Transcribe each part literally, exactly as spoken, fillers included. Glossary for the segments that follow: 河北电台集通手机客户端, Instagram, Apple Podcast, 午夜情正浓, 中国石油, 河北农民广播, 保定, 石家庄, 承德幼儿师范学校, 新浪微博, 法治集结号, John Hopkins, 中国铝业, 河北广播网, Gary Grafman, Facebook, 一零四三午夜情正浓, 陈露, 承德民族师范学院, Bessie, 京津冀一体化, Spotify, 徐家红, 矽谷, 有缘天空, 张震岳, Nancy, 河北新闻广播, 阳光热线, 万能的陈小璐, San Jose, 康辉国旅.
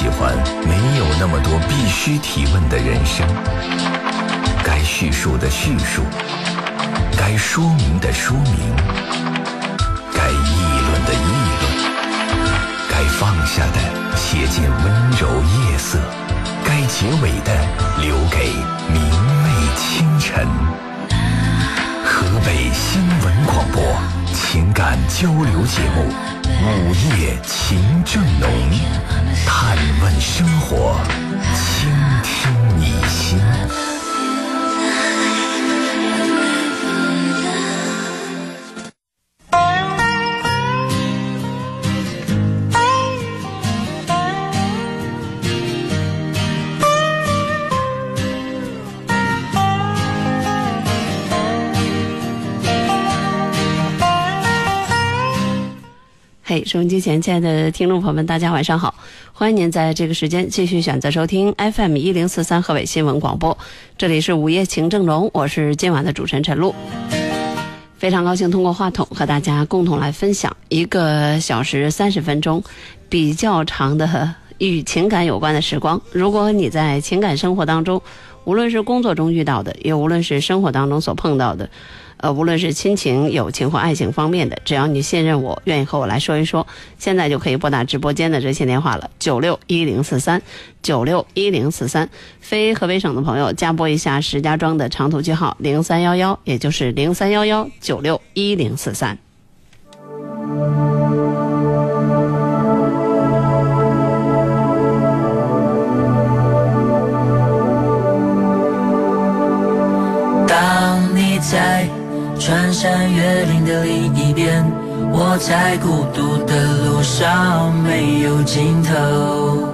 喜欢没有那么多必须提问的人生。该叙述的叙述，该说明的说明，该议论的议论，该放下的写进温柔夜色，该结尾的留给明媚清晨。河北新闻广播情感交流节目午夜情正浓，探问生活，倾听你心。收音机前亲爱的听众朋友们，大家晚上好，欢迎您在这个时间继续选择收听 F M 一零四三 河北新闻广播，这里是午夜情正浓，我是今晚的主持人陈露，非常高兴通过话筒和大家共同来分享一个小时三十分钟比较长的与情感有关的时光。如果你在情感生活当中，无论是工作中遇到的，也无论是生活当中所碰到的，呃，无论是亲情、友情或爱情方面的，只要你信任我，愿意和我来说一说，现在就可以拨打直播间的热线电话了，九六一零四三， 九六一零四三。非河北省的朋友加拨一下石家庄的长途区号零三一一，也就是零三一一九六一零四三。当你在穿山越岭的另一边，我在孤独的路上没有尽头。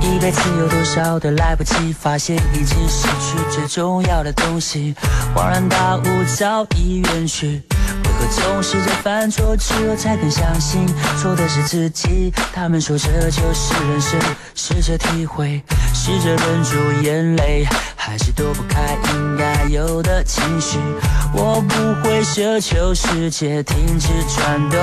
一辈子有多少的来不及发现，已经失去最重要的东西，恍然大悟早已远去。为何总是在犯错之后才肯相信错的是自己？他们说这就是人生，试着体会，试着忍住眼泪，还是躲不开应该有的情绪。我不会奢求世界停止转动，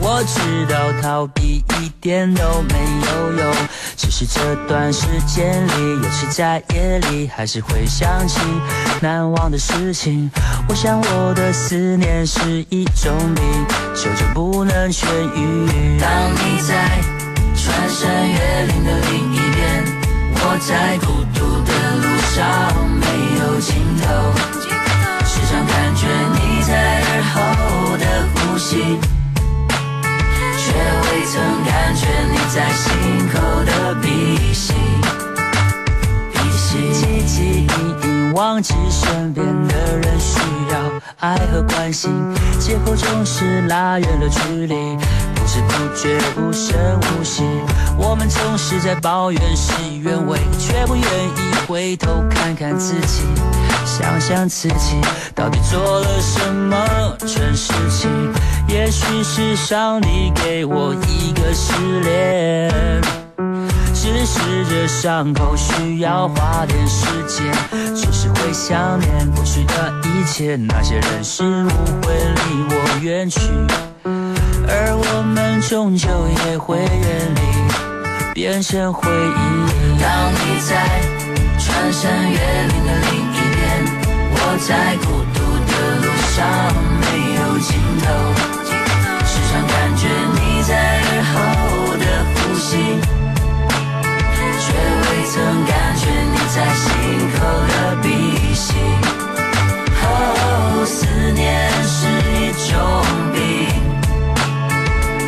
我知道逃避一点都没有用，只是这段时间里，尤其在夜里，还是会想起难忘的事情。我想我的思念是一种病，久久不能痊愈。当你在穿山越岭的另一边，我在孤独的路上没有尽头，时常感觉你在耳后的呼吸，却未曾感觉你在心口的鼻息，鼻息，汲汲营营，忘记身边的人需要爱和关心，借口总是拉远了距离，不知不觉无声无息。我们总是在抱怨事与愿违，却不愿意回头看看自己，想想自己到底做了什么蠢事情。也许是上帝给我一个失恋，只是这伤口需要花点时间，只是会想念过去的一切，那些人事物会离我远去，而我们终究也会远离，变成回忆。当你在穿山越岭的另一边，我在孤独的路上没有尽头，时常感觉你在耳后的呼吸，却未曾感觉你在心口的鼻息。哦，思念是一种病，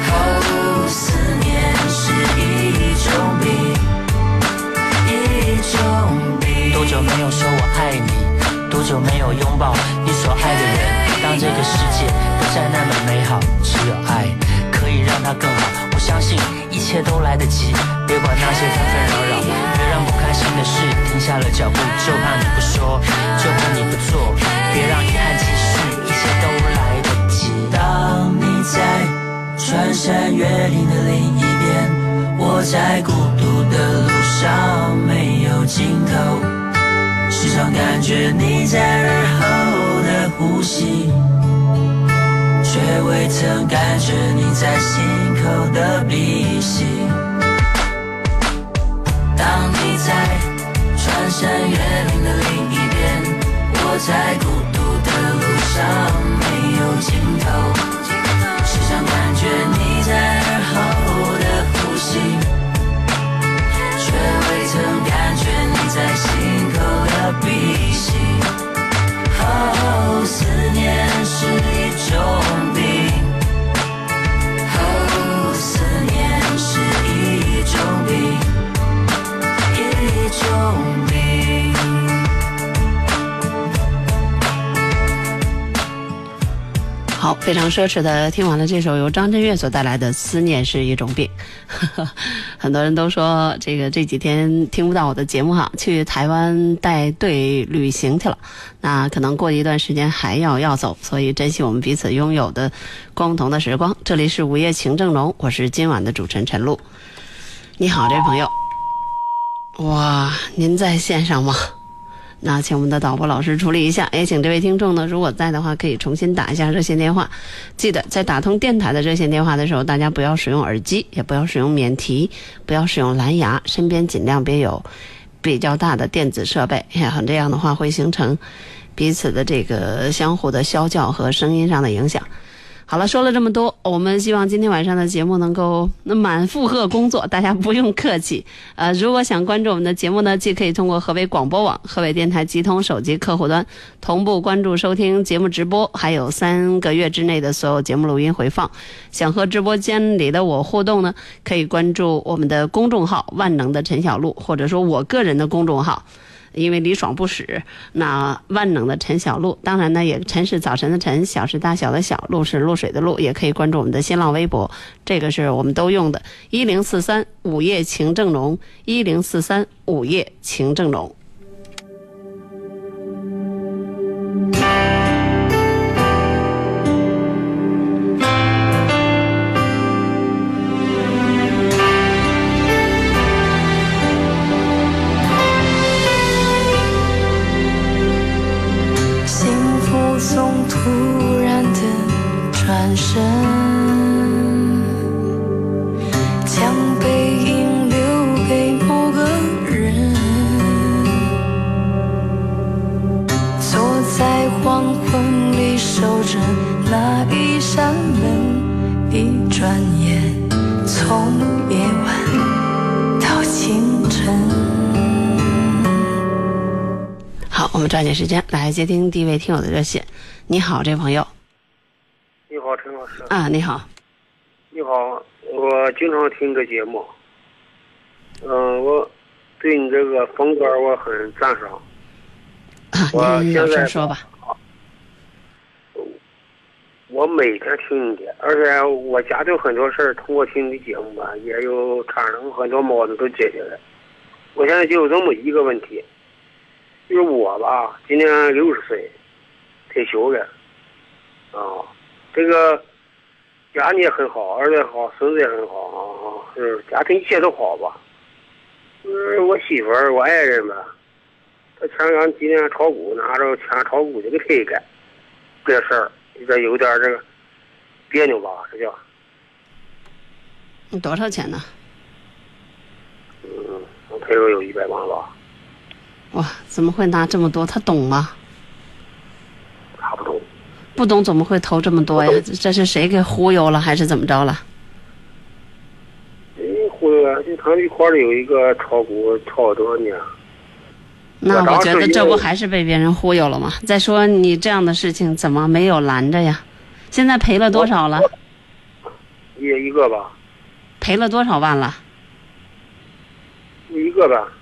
哦，思念是一种病，一种病。多久没有说我爱你，多久没有拥抱你所爱的人？当这个世界不再那么美好，只有爱可以让它更好。我相信一切都来得及，别管那些纷纷扰扰，别让不开心的事停下了脚步，就怕你不说，就怕你不做，别让遗憾继续，一切都来得及。当你在穿山越岭的另一边，我在孤独的路上没有尽头，时常感觉你在耳后的呼吸，却却未曾感觉你在心口的鼻息。当你在穿山越岭的另一边，我在孤独的路上没有尽头，时常感觉你在耳后的呼吸，却未曾感觉你在心口的鼻息。哦，思念是一种病，哦，思念是一种病，一种病。好，非常奢侈的听完了这首由张震岳所带来的《思念是一种病》。很多人都说这个这几天听不到我的节目哈，去台湾带队旅行去了，那可能过一段时间还要要走，所以珍惜我们彼此拥有的共同的时光。这里是午夜情正浓，我是今晚的主持人陈露。你好，这位朋友。哇，您在线上吗？那请我们的导播老师处理一下，也请这位听众呢，如果在的话可以重新打一下热线电话。记得在打通电台的热线电话的时候，大家不要使用耳机，也不要使用免提，不要使用蓝牙，身边尽量别有比较大的电子设备，这样的话会形成彼此的这个相互的消叫和声音上的影响。好了，说了这么多，我们希望今天晚上的节目能够满负荷工作，大家不用客气。呃，如果想关注我们的节目呢，既可以通过河北广播网、河北电台集通手机客户端同步关注收听节目直播，还有三个月之内的所有节目录音回放。想和直播间里的我互动呢，可以关注我们的公众号“万能的陈小璐”，或者说我个人的公众号。因为李爽不使，那万能的陈小璐，当然呢也陈是早晨的陈，小是大小的小，露是露水的露，也可以关注我们的新浪微博，这个是我们都用的一零四三午夜情正浓，一零四三午夜情正浓。抓紧时间来接听第一位听友的热线。你好，这位朋友。你好，陈老师。啊，你好。你好，我经常听这节目。嗯、呃，我对你这个风格我很赞赏。啊，我现在说吧。我每天听你的，而且我家里有很多事儿通过听你的节目吧，也有产生很多矛盾都解决了。我现在就有这么一个问题。就是我吧，今年六十岁，退休了，啊，这个家里也很好，儿子也好，孙子也很好啊，是家庭一切都好吧。嗯，我媳妇儿，我爱人嘛，他前两今年炒股，拿着钱炒股就给赔了，这事儿这有点这个别扭吧，这叫。你多少钱呢？嗯，我赔了有一百万吧。哇，怎么会拿这么多？他懂吗？他不懂。不懂怎么会投这么多呀？这是谁给忽悠了，还是怎么着了？谁忽悠了？就他们一块儿有一个炒股炒多年。那我觉得这不还是被别人忽悠了吗？再说你这样的事情怎么没有拦着呀？现在赔了多少了？一一个吧。赔了多少万了？一个吧。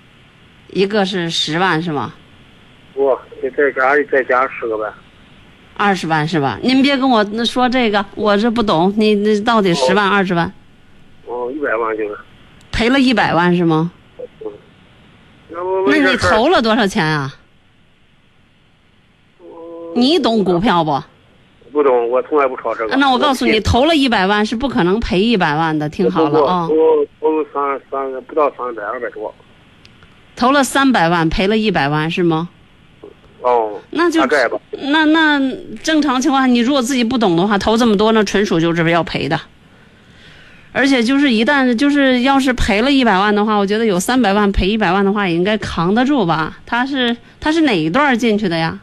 一个是十万是吗？不，在家里再加十个万，二十万是吧？您别跟我说这个，我这不懂。你你到底十万二十万？哦，一百万就是。赔了一百万是吗？嗯。那你投了多少钱啊？你懂股票不？不懂，我从来不炒这个。那我告诉你，投了一百万是不可能赔一百万的，听好了啊！我投三三不到三百，二百多。投了三百万，赔了一百万是吗？哦，那就大概吧。那那正常情况下，你如果自己不懂的话，投这么多，那纯属就是要赔的。而且就是一旦就是要是赔了一百万的话，我觉得有三百万赔一百万的话，也应该扛得住吧？他是他是哪一段进去的呀？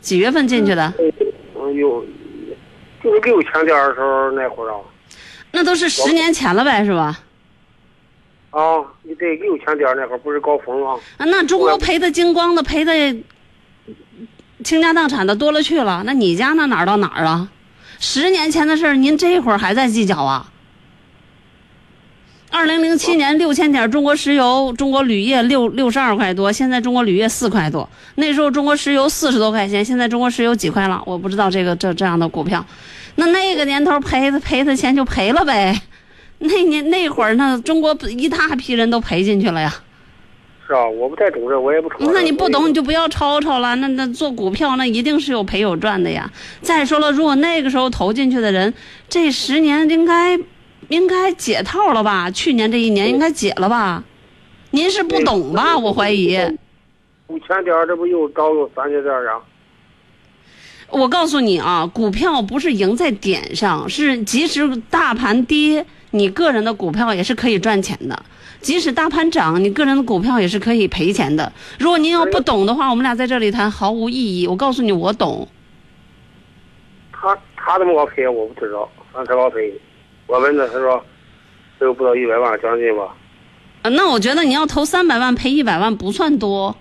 几月份进去的？嗯，有就是六千点的时候那会儿啊。那都是十年前了呗，是吧？啊，你对六千点那会儿不是高峰啊？啊，那中国赔的精光的，赔的倾家荡产的多了去了。那你家那哪儿到哪儿了？十年前的事儿，您这会儿还在计较啊？二零零七年六千点，中国石油、中国铝业六六十二块多，现在中国铝业四块多。那时候中国石油四十多块钱，现在中国石油几块了？我不知道这个这这样的股票。那那个年头赔的赔的钱就赔了呗。那年那会儿呢，中国一大批人都赔进去了呀。是啊，我不太懂这，我也不懂。那你不懂你就不要吵吵了。那那做股票那一定是有赔有赚的呀。再说了，如果那个时候投进去的人，这十年应该应该解套了吧？去年这一年应该解了吧？您是不懂吧？我怀疑。五千点这不又高了三千点啊？我告诉你啊，股票不是赢在点上，是即使大盘跌，你个人的股票也是可以赚钱的。即使大盘涨，你个人的股票也是可以赔钱的。如果您要不懂的话，我们俩在这里谈毫无意义。我告诉你，我懂。他他怎么搞赔我不知道，他怎么搞赔？我问的他说，这有不到一百万将近吧？啊，那我觉得你要投三百万赔一百万不算多，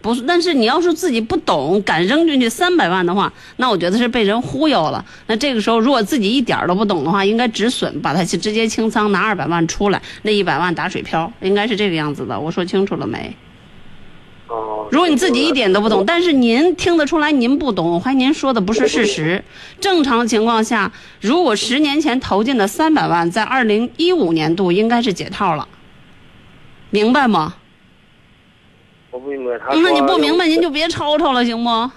不是。但是你要是自己不懂，敢扔进去三百万的话，那我觉得是被人忽悠了。那这个时候，如果自己一点都不懂的话，应该止损，把它直接清仓，拿二百万出来，那一百万打水漂，应该是这个样子的。我说清楚了没？哦。如果你自己一点都不懂，但是您听得出来您不懂，我怀疑您说的不是事实。正常情况下，如果十年前投进的三百万，在二零一五年度应该是解套了，明白吗？我不明白他。那你不明白您就别吵吵了，行吗？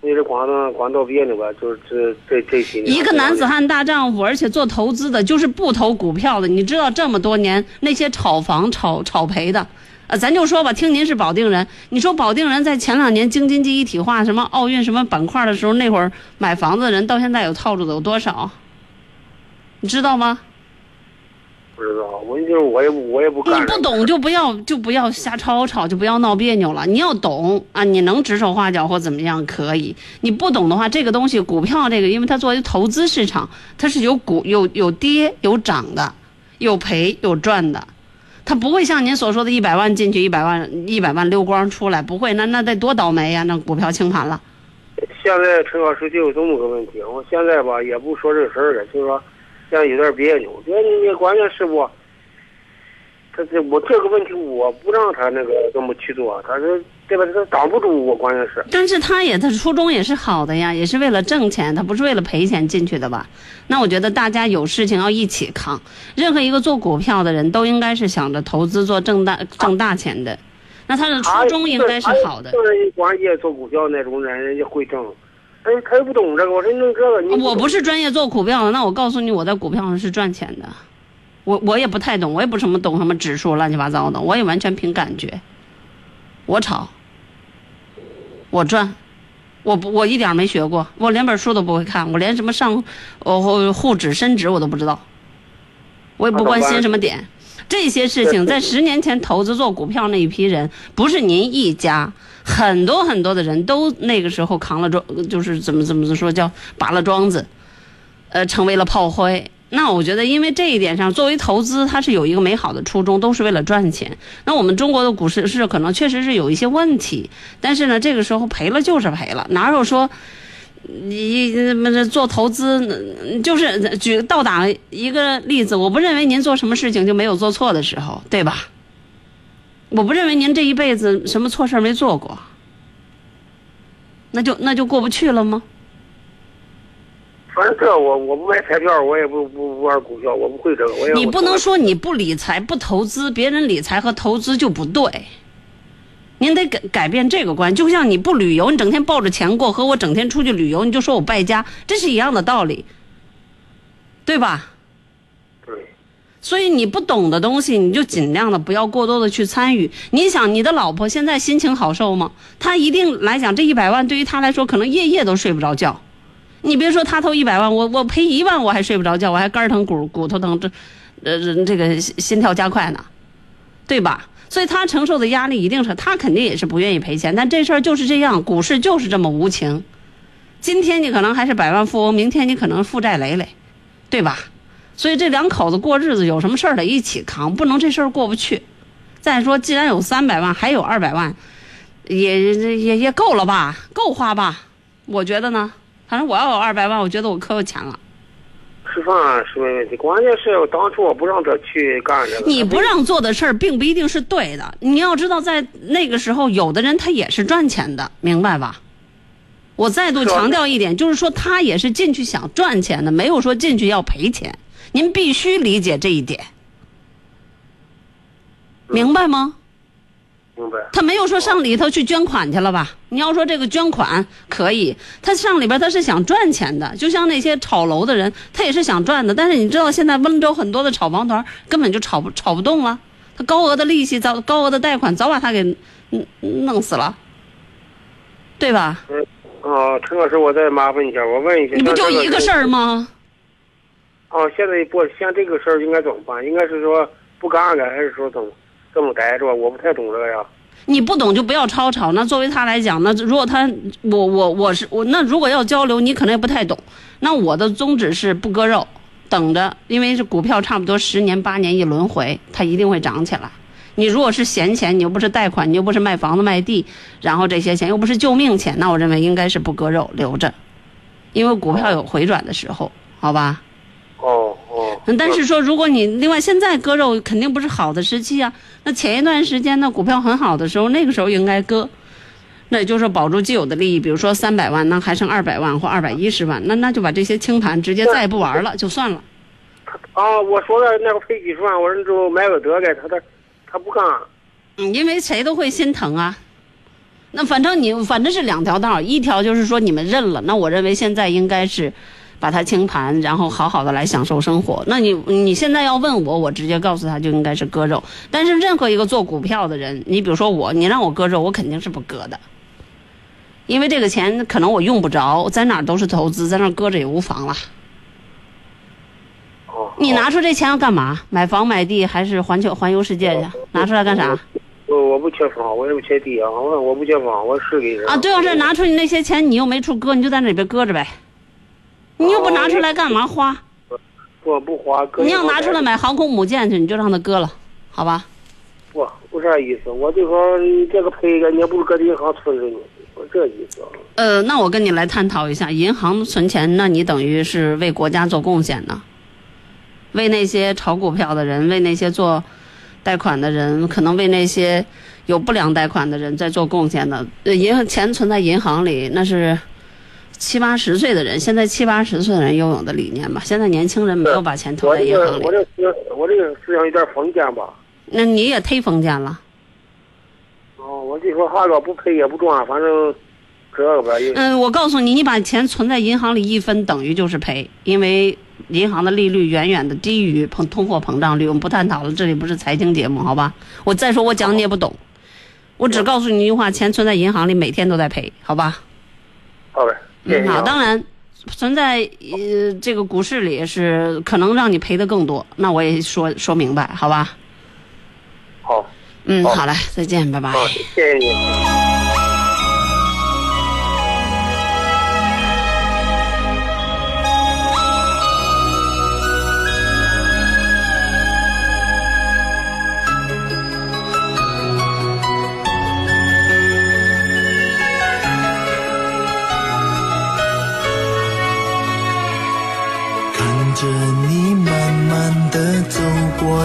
你这广东广东别扭吧，就是这这这些年。一个男子汉大丈夫，而且做投资的，就是不投股票的。你知道这么多年那些炒房、炒炒赔的，呃，咱就说吧，听您是保定人，你说保定人在前两年京津冀一体化、什么奥运、什么板块的时候，那会儿买房子的人到现在有套住的有多少？你知道吗？不知道，我就是我也我也不干。你不懂就不要就不要瞎吵吵，就不要闹别扭了。你要懂啊，你能指手画脚或怎么样可以。你不懂的话，这个东西股票这个，因为它作为投资市场，它是有股有有跌有涨的，有赔有赚的。它不会像您所说的一百万进去，一百万一百万溜光出来，不会。那那得多倒霉呀、啊！那股票清盘了。现在陈老师就有这么个问题，我现在吧也不说这个事儿了，就说。现在有点别扭，别你关键是我，他这我这个问题我不让他那个这么去做，他说对吧？他挡不住我，关键是。但是他也他初衷也是好的呀，也是为了挣钱，他不是为了赔钱进去的吧？那我觉得大家有事情要一起扛，任何一个做股票的人都应该是想着投资做挣大挣大钱的，那他的初衷应该是好的。就是专业做股票那种人，人家会挣。哎，他又不懂这个，我说弄这个你。我不是专业做股票的，那我告诉你，我在股票上是赚钱的。我我也不太懂，我也不什么懂什么指数乱七八糟的，我也完全凭感觉。我炒，我赚，我不我一点没学过，我连本书都不会看，我连什么上哦沪指深指我都不知道，我也不关心什么点。这些事情在十年前投资做股票那一批人，不是您一家，很多很多的人都那个时候扛了庄，就是怎么怎么说叫拔了庄子，呃，成为了炮灰。那我觉得，因为这一点上，作为投资，它是有一个美好的初衷，都是为了赚钱。那我们中国的股市是可能确实是有一些问题，但是呢，这个时候赔了就是赔了，哪有说？你做投资就是举倒打一个例子，我不认为您做什么事情就没有做错的时候，对吧？我不认为您这一辈子什么错事没做过，那就那就过不去了吗？反正这我我不买彩票，我也不不不玩股票，我不会这个。我也不你不能说你不理财不投资，别人理财和投资就不对。您得改改变这个观，就像你不旅游，你整天抱着钱过，和我整天出去旅游，你就说我败家，这是一样的道理，对吧？对。所以你不懂的东西，你就尽量的不要过多的去参与。你想，你的老婆现在心情好受吗？她一定来讲，这一百万对于她来说，可能夜夜都睡不着觉。你别说她投一百万，我我赔一万我还睡不着觉，我还肝疼骨骨头疼，这呃这个心跳加快呢，对吧？所以她承受的压力一定是，她肯定也是不愿意赔钱，但这事儿就是这样，股市就是这么无情。今天你可能还是百万富翁，明天你可能负债累累，对吧？所以这两口子过日子有什么事儿得一起扛，不能这事儿过不去。再说既然有三百万还有二百万，也也也够了吧，够花吧，我觉得呢。反正我要有二百万，我觉得我可有钱了。吃饭是没问题，关键是我当初我不让他去干这个。你不让做的事儿，并不一定是对的。你要知道，在那个时候，有的人他也是赚钱的，明白吧？我再度强调一点，就是说他也是进去想赚钱的，没有说进去要赔钱。您必须理解这一点，明白吗？明白。他没有说上里头去捐款去了吧？你要说这个捐款可以，他上里边他是想赚钱的，就像那些炒楼的人，他也是想赚的。但是你知道现在温州很多的炒房团根本就炒不炒不动了，他高额的利息早高额的贷款早把他给弄死了，对吧？嗯。哦，陈老师，我再麻烦一下，我问一下，你不就一个事儿吗？哦，现在不像这个事儿应该怎么办？应该是说不干了，还是说怎么这么待着？我不太懂这个呀。你不懂就不要吵吵。那作为他来讲，那如果他，我我我是我，那如果要交流，你可能也不太懂。那我的宗旨是不割肉，等着，因为这股票差不多十年八年一轮回，它一定会涨起来。你如果是闲钱，你又不是贷款，你又不是卖房子卖地，然后这些钱又不是救命钱，那我认为应该是不割肉留着，因为股票有回转的时候，好吧？哦哦。但是说，如果你另外现在割肉肯定不是好的时期啊。那前一段时间呢，股票很好的时候，那个时候应该割，那也就是保住既有的利益，比如说三百万，那还剩二百万或二百一十万，那那就把这些清盘，直接再也不玩了，就算了。啊，我说的那个赔几十万，我说你之后买个德给他的。他不干，嗯，因为谁都会心疼啊。那反正你反正是两条道，一条就是说你们认了，那我认为现在应该是把它清盘，然后好好的来享受生活。那你你现在要问我，我直接告诉他就应该是割肉。但是任何一个做股票的人，你比如说我，你让我割肉，我肯定是不割的，因为这个钱可能我用不着，在哪都是投资，在那搁着也无妨了。你拿出这钱要干嘛？买房买地还是环球环游世界去？拿出来干啥？我我不缺房，我也不缺地啊！我我不缺房，我是给人啊。对啊，这拿出你那些钱，你又没处搁，你就在那里边搁着呗。你又不拿出来干嘛花？我不花。你要拿出来买航空母舰去，你就让他搁了，好吧？不，不是这意思。我就说这个赔个，你不如搁银行存着呢。我这意思。呃，那我跟你来探讨一下，银行存钱，那你等于是为国家做贡献呢。为那些炒股票的人，为那些做贷款的人，可能为那些有不良贷款的人在做贡献的。银行钱存在银行里，那是七八十岁的人，现在七八十岁的人拥有的理念吧。现在年轻人没有把钱投在银行里。我这个、我这个思想有点封建吧。那你也忒封建了。哦，我就说哈个不赔也不赚，反正这个吧。嗯，我告诉你，你把钱存在银行里一分等于就是赔，因为。银行的利率远远的低于通通货膨胀率，我们不探讨了，这里不是财经节目，好吧？我再说我讲你也不懂，我只告诉你一句话：钱存在银行里，每天都在赔，好吧？好的，嗯，好，当然存在呃这个股市里是可能让你赔的更多，那我也说说明白，好吧？好，嗯，好嘞，再见，拜拜。好，谢谢你。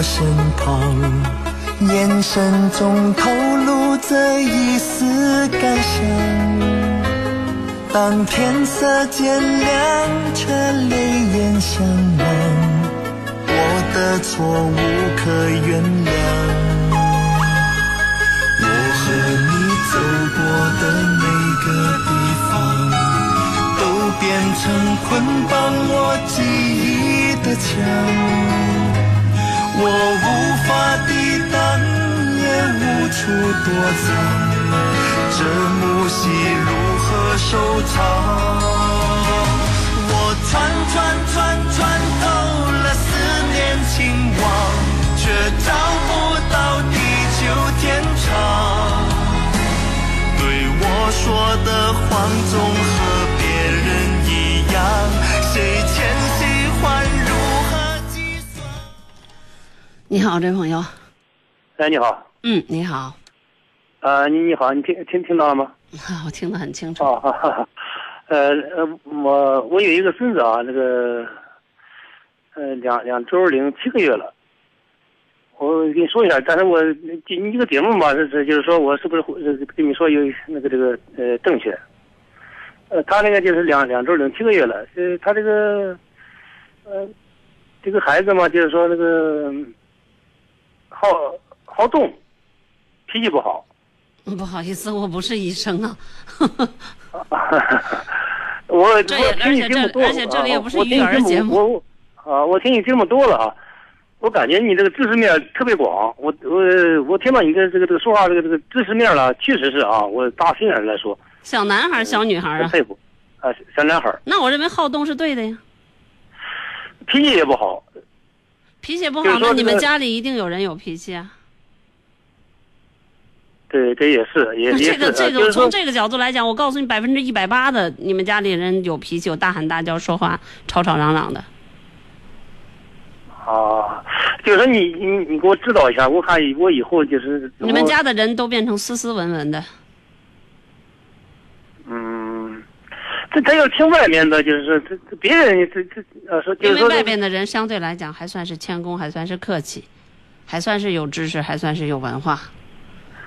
身旁，眼神中透露着一丝感伤。当天色渐亮，却泪眼相望，我的错无可原谅。我和你走过的每个地方，都变成捆绑我记忆的墙。处躲藏，这幕戏如何收场？我穿穿穿穿透了思念情网，却找不到地久天长。对我说的谎总和别人一样，谁欠喜欢如何计算？你好，这位朋友。哎，你好。嗯，你好。呃，你你好，你听听听到了吗？我听得很清楚。哦，哈哈呃呃，我我有一个孙子啊，那个，呃，两两周零七个月了。我跟你说一下，但是我你这个节目嘛，这这就是说我是不是跟你说有那个这个呃正确？呃，他那个就是两两周零七个月了，呃，他这个，呃，这个孩子嘛，就是说那个，好好动，脾气不好。不好意思，我不是医生啊。我这也而且这而且这里也不是育儿节目。啊，我听你这么多了啊，我感觉你这个知识面特别广。我我我听到你的这个这个说话这个这个知识面了，确实是啊。我大新人来说，小男孩小女孩啊，佩服啊，小男孩。那我认为好动是对的呀。脾气也不好。脾气不好，那你们家里一定有人有脾气啊。对，这也是，也也是。这个这个，从这个角度来讲，我告诉你，百分之一百八的你们家里人有脾气，有大喊大叫、说话吵吵嚷嚷的。啊，就是说你你你给我指导一下，我看我以后就是。你们家的人都变成斯斯文文的。嗯，这他要听外面的，就是这这别人这这呃说。因为外面的人相对来讲还算是谦恭，还算是客气，还算是有知识，还算是有文化。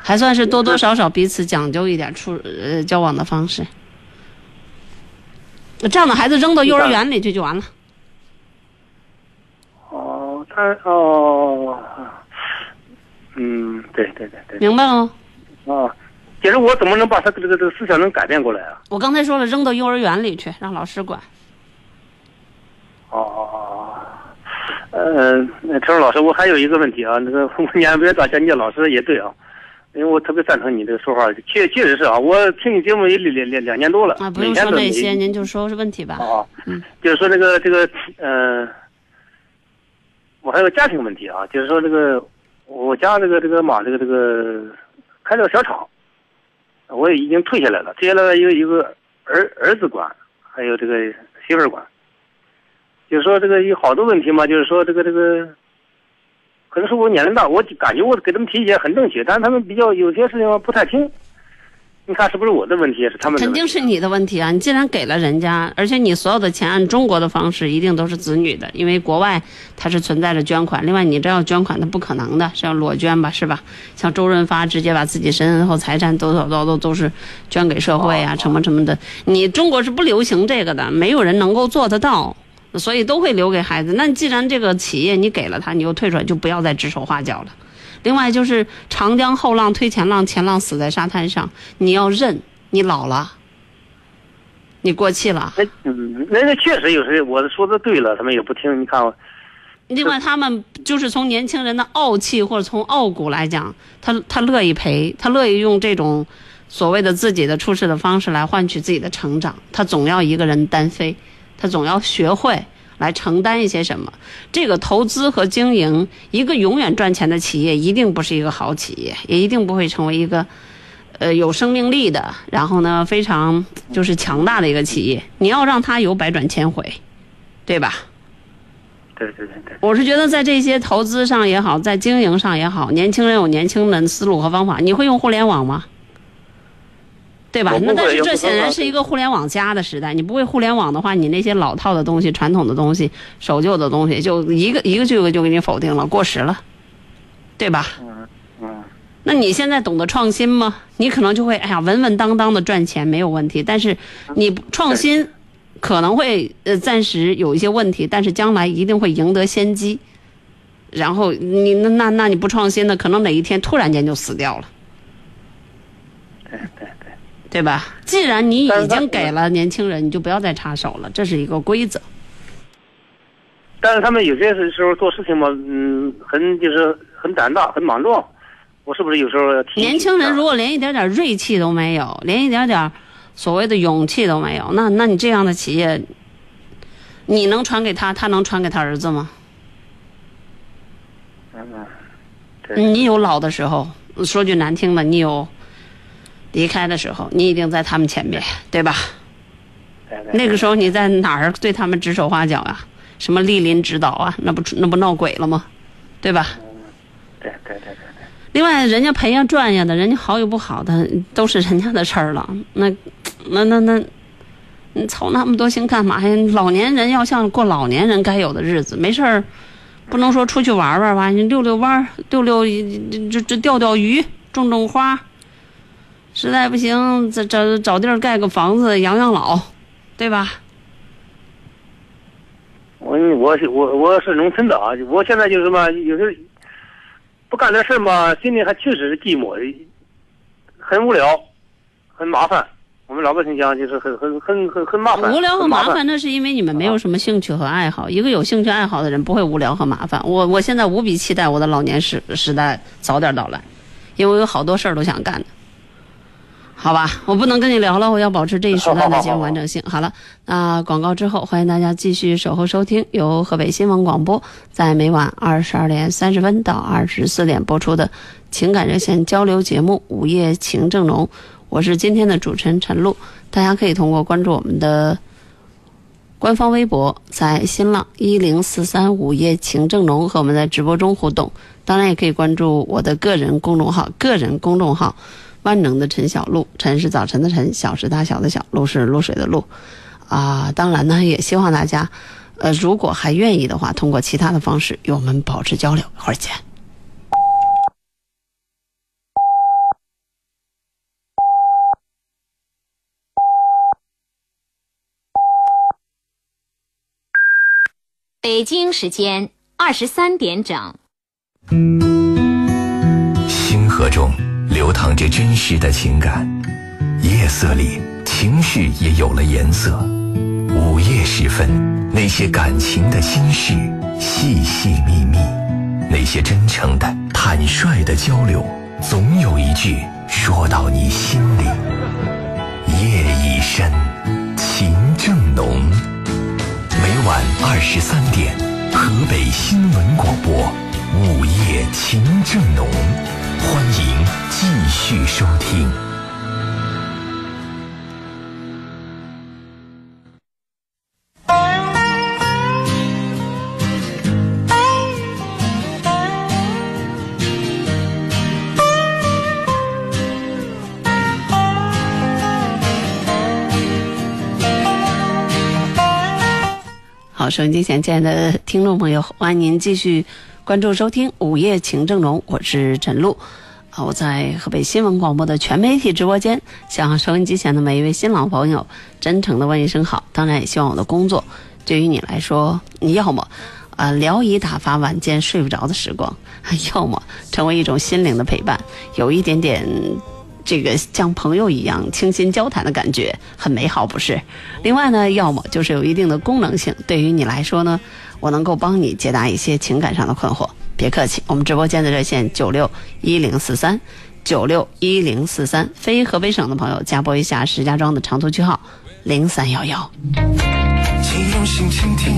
还算是多多少少彼此讲究一点处呃交往的方式，这样的孩子扔到幼儿园里去就完了。哦，他哦，嗯，对对对对，明白了吗？哦，其实我怎么能把他这个这个思想能改变过来啊？我刚才说了，扔到幼儿园里去，让老师管。哦哦哦。呃，陈老师，我还有一个问题啊，那个你还别打人家老师也对啊。因为我特别赞成你这个说法，确确实是啊，我听你节目也两两两年多了。啊，不用说这些，您就说是问题吧。啊，嗯，就是说那个这个呃，我还有家庭问题啊，就是说这个我家这个这个嘛这个这个开了个小厂，我也已经退下来了，退下来了一个一个儿儿子管，还有这个媳妇管，就是说这个有好多问题嘛，就是说这个这个。可能是我年龄大，我感觉我给他们提意见很正确，但是他们比较有些事情不太听。你看是不是我的问题，也是他们的问题？肯定是你的问题啊！你既然给了人家，而且你所有的钱按中国的方式一定都是子女的，因为国外它是存在着捐款。另外，你这要捐款，它不可能的，是要裸捐吧，是吧？像周润发直接把自己身后财产都都都都都是捐给社会啊，什么什么的。你中国是不流行这个的，没有人能够做得到。所以都会留给孩子。那既然这个企业你给了他，你又退出来，就不要再指手画脚了。另外就是长江后浪推前浪，前浪死在沙滩上。你要认，你老了，你过气了。那嗯，那那确实有时我说的对了，他们也不听。你看我。另外，他们就是从年轻人的傲气或者从傲骨来讲，他他乐意赔，他乐意用这种所谓的自己的处事的方式来换取自己的成长。他总要一个人单飞。他总要学会来承担一些什么。这个投资和经营，一个永远赚钱的企业一定不是一个好企业，也一定不会成为一个呃有生命力的，然后呢非常就是强大的一个企业。你要让它有百转千回，对吧？对对对对。我是觉得在这些投资上也好，在经营上也好，年轻人有年轻人思路和方法。你会用互联网吗？对吧？那但是这显然是一个互联网加的时代，你不会互联网的话，你那些老套的东西、传统的东西、守旧的东西，就一个一个就就给你否定了，过时了，对吧？嗯嗯。那你现在懂得创新吗？你可能就会哎呀稳稳当当的赚钱没有问题，但是你创新可能会呃暂时有一些问题，但是将来一定会赢得先机。然后你那那那你不创新的，可能哪一天突然间就死掉了。对对。对吧？既然你已经给了年轻人，你就不要再插手了，这是一个规则。但是他们有些时候做事情嘛，嗯，很就是很胆大，很莽撞，我是不是有时候听年轻人如果连一点点锐气都没有，连一点点所谓的勇气都没有，那那你这样的企业，你能传给他，他能传给他儿子吗？嗯，你有老的时候，说句难听的，你有离开的时候，你一定在他们前面，对吧？对对对，那个时候你在哪儿对他们指手画脚啊？什么莅临指导啊？那不那不闹鬼了吗？对吧？嗯，对对对对对。另外，人家赔呀赚呀的，人家好与不好的都是人家的事儿了。那那那那，你操那么多心干嘛呀？老年人要像过老年人该有的日子，没事儿。不能说出去玩玩吧，你溜溜弯，溜溜就就钓钓鱼，种种花，实在不行找找找地儿盖个房子养养老，对吧？我我我我是农村的啊，我现在就是嘛，有时候不干这事嘛，心里还确实是寂寞，很无聊，很麻烦。我们老百姓讲就是很很很很很麻烦，无聊和麻烦，那是因为你们没有什么兴趣和爱好。一个有兴趣爱好的人不会无聊和麻烦。我我现在无比期待我的老年时时代早点到来，因为我有好多事儿都想干的。好吧，我不能跟你聊了，我要保持这一时代的节目完整性。好了，那广告之后，欢迎大家继续守候收听由河北新闻广播在每晚二十二点三十分到二十四点播出的情感热线交流节目《午夜情正浓》。我是今天的主持人陈露，大家可以通过关注我们的官方微博，在新浪一零四三午夜情正浓和我们在直播中互动，当然也可以关注我的个人公众号，个人公众号万能的陈小露，陈是早晨的陈，小是大小的小，露是露水的露啊、呃。当然呢，也希望大家呃，如果还愿意的话，通过其他的方式与我们保持交流。一会儿见。北京时间二十三点整。星河中流淌着真实的情感，夜色里情绪也有了颜色。午夜时分，那些感情的心事细细密密，那些真诚的坦率的交流，总有一句说到你心里。夜已深，情正浓。每晚二十三点，河北新闻广播午夜情正浓，欢迎继续收听。收音机前亲爱的听众朋友，欢迎您继续关注收听午夜情正浓，我是陈露，我在河北新闻广播的全媒体直播间向收音机前的每一位新老朋友真诚的问一声好。当然也希望我的工作对于你来说，你要么啊、呃、聊以打发晚间睡不着的时光，要么成为一种心灵的陪伴，有一点点这个像朋友一样倾心交谈的感觉，很美好，不是？另外呢，要么就是有一定的功能性，对于你来说呢，我能够帮你解答一些情感上的困惑。别客气，我们直播间的热线九六一零四三九六一零四三，非河北省的朋友加拨一下石家庄的长途区号零三幺幺。请用心倾听，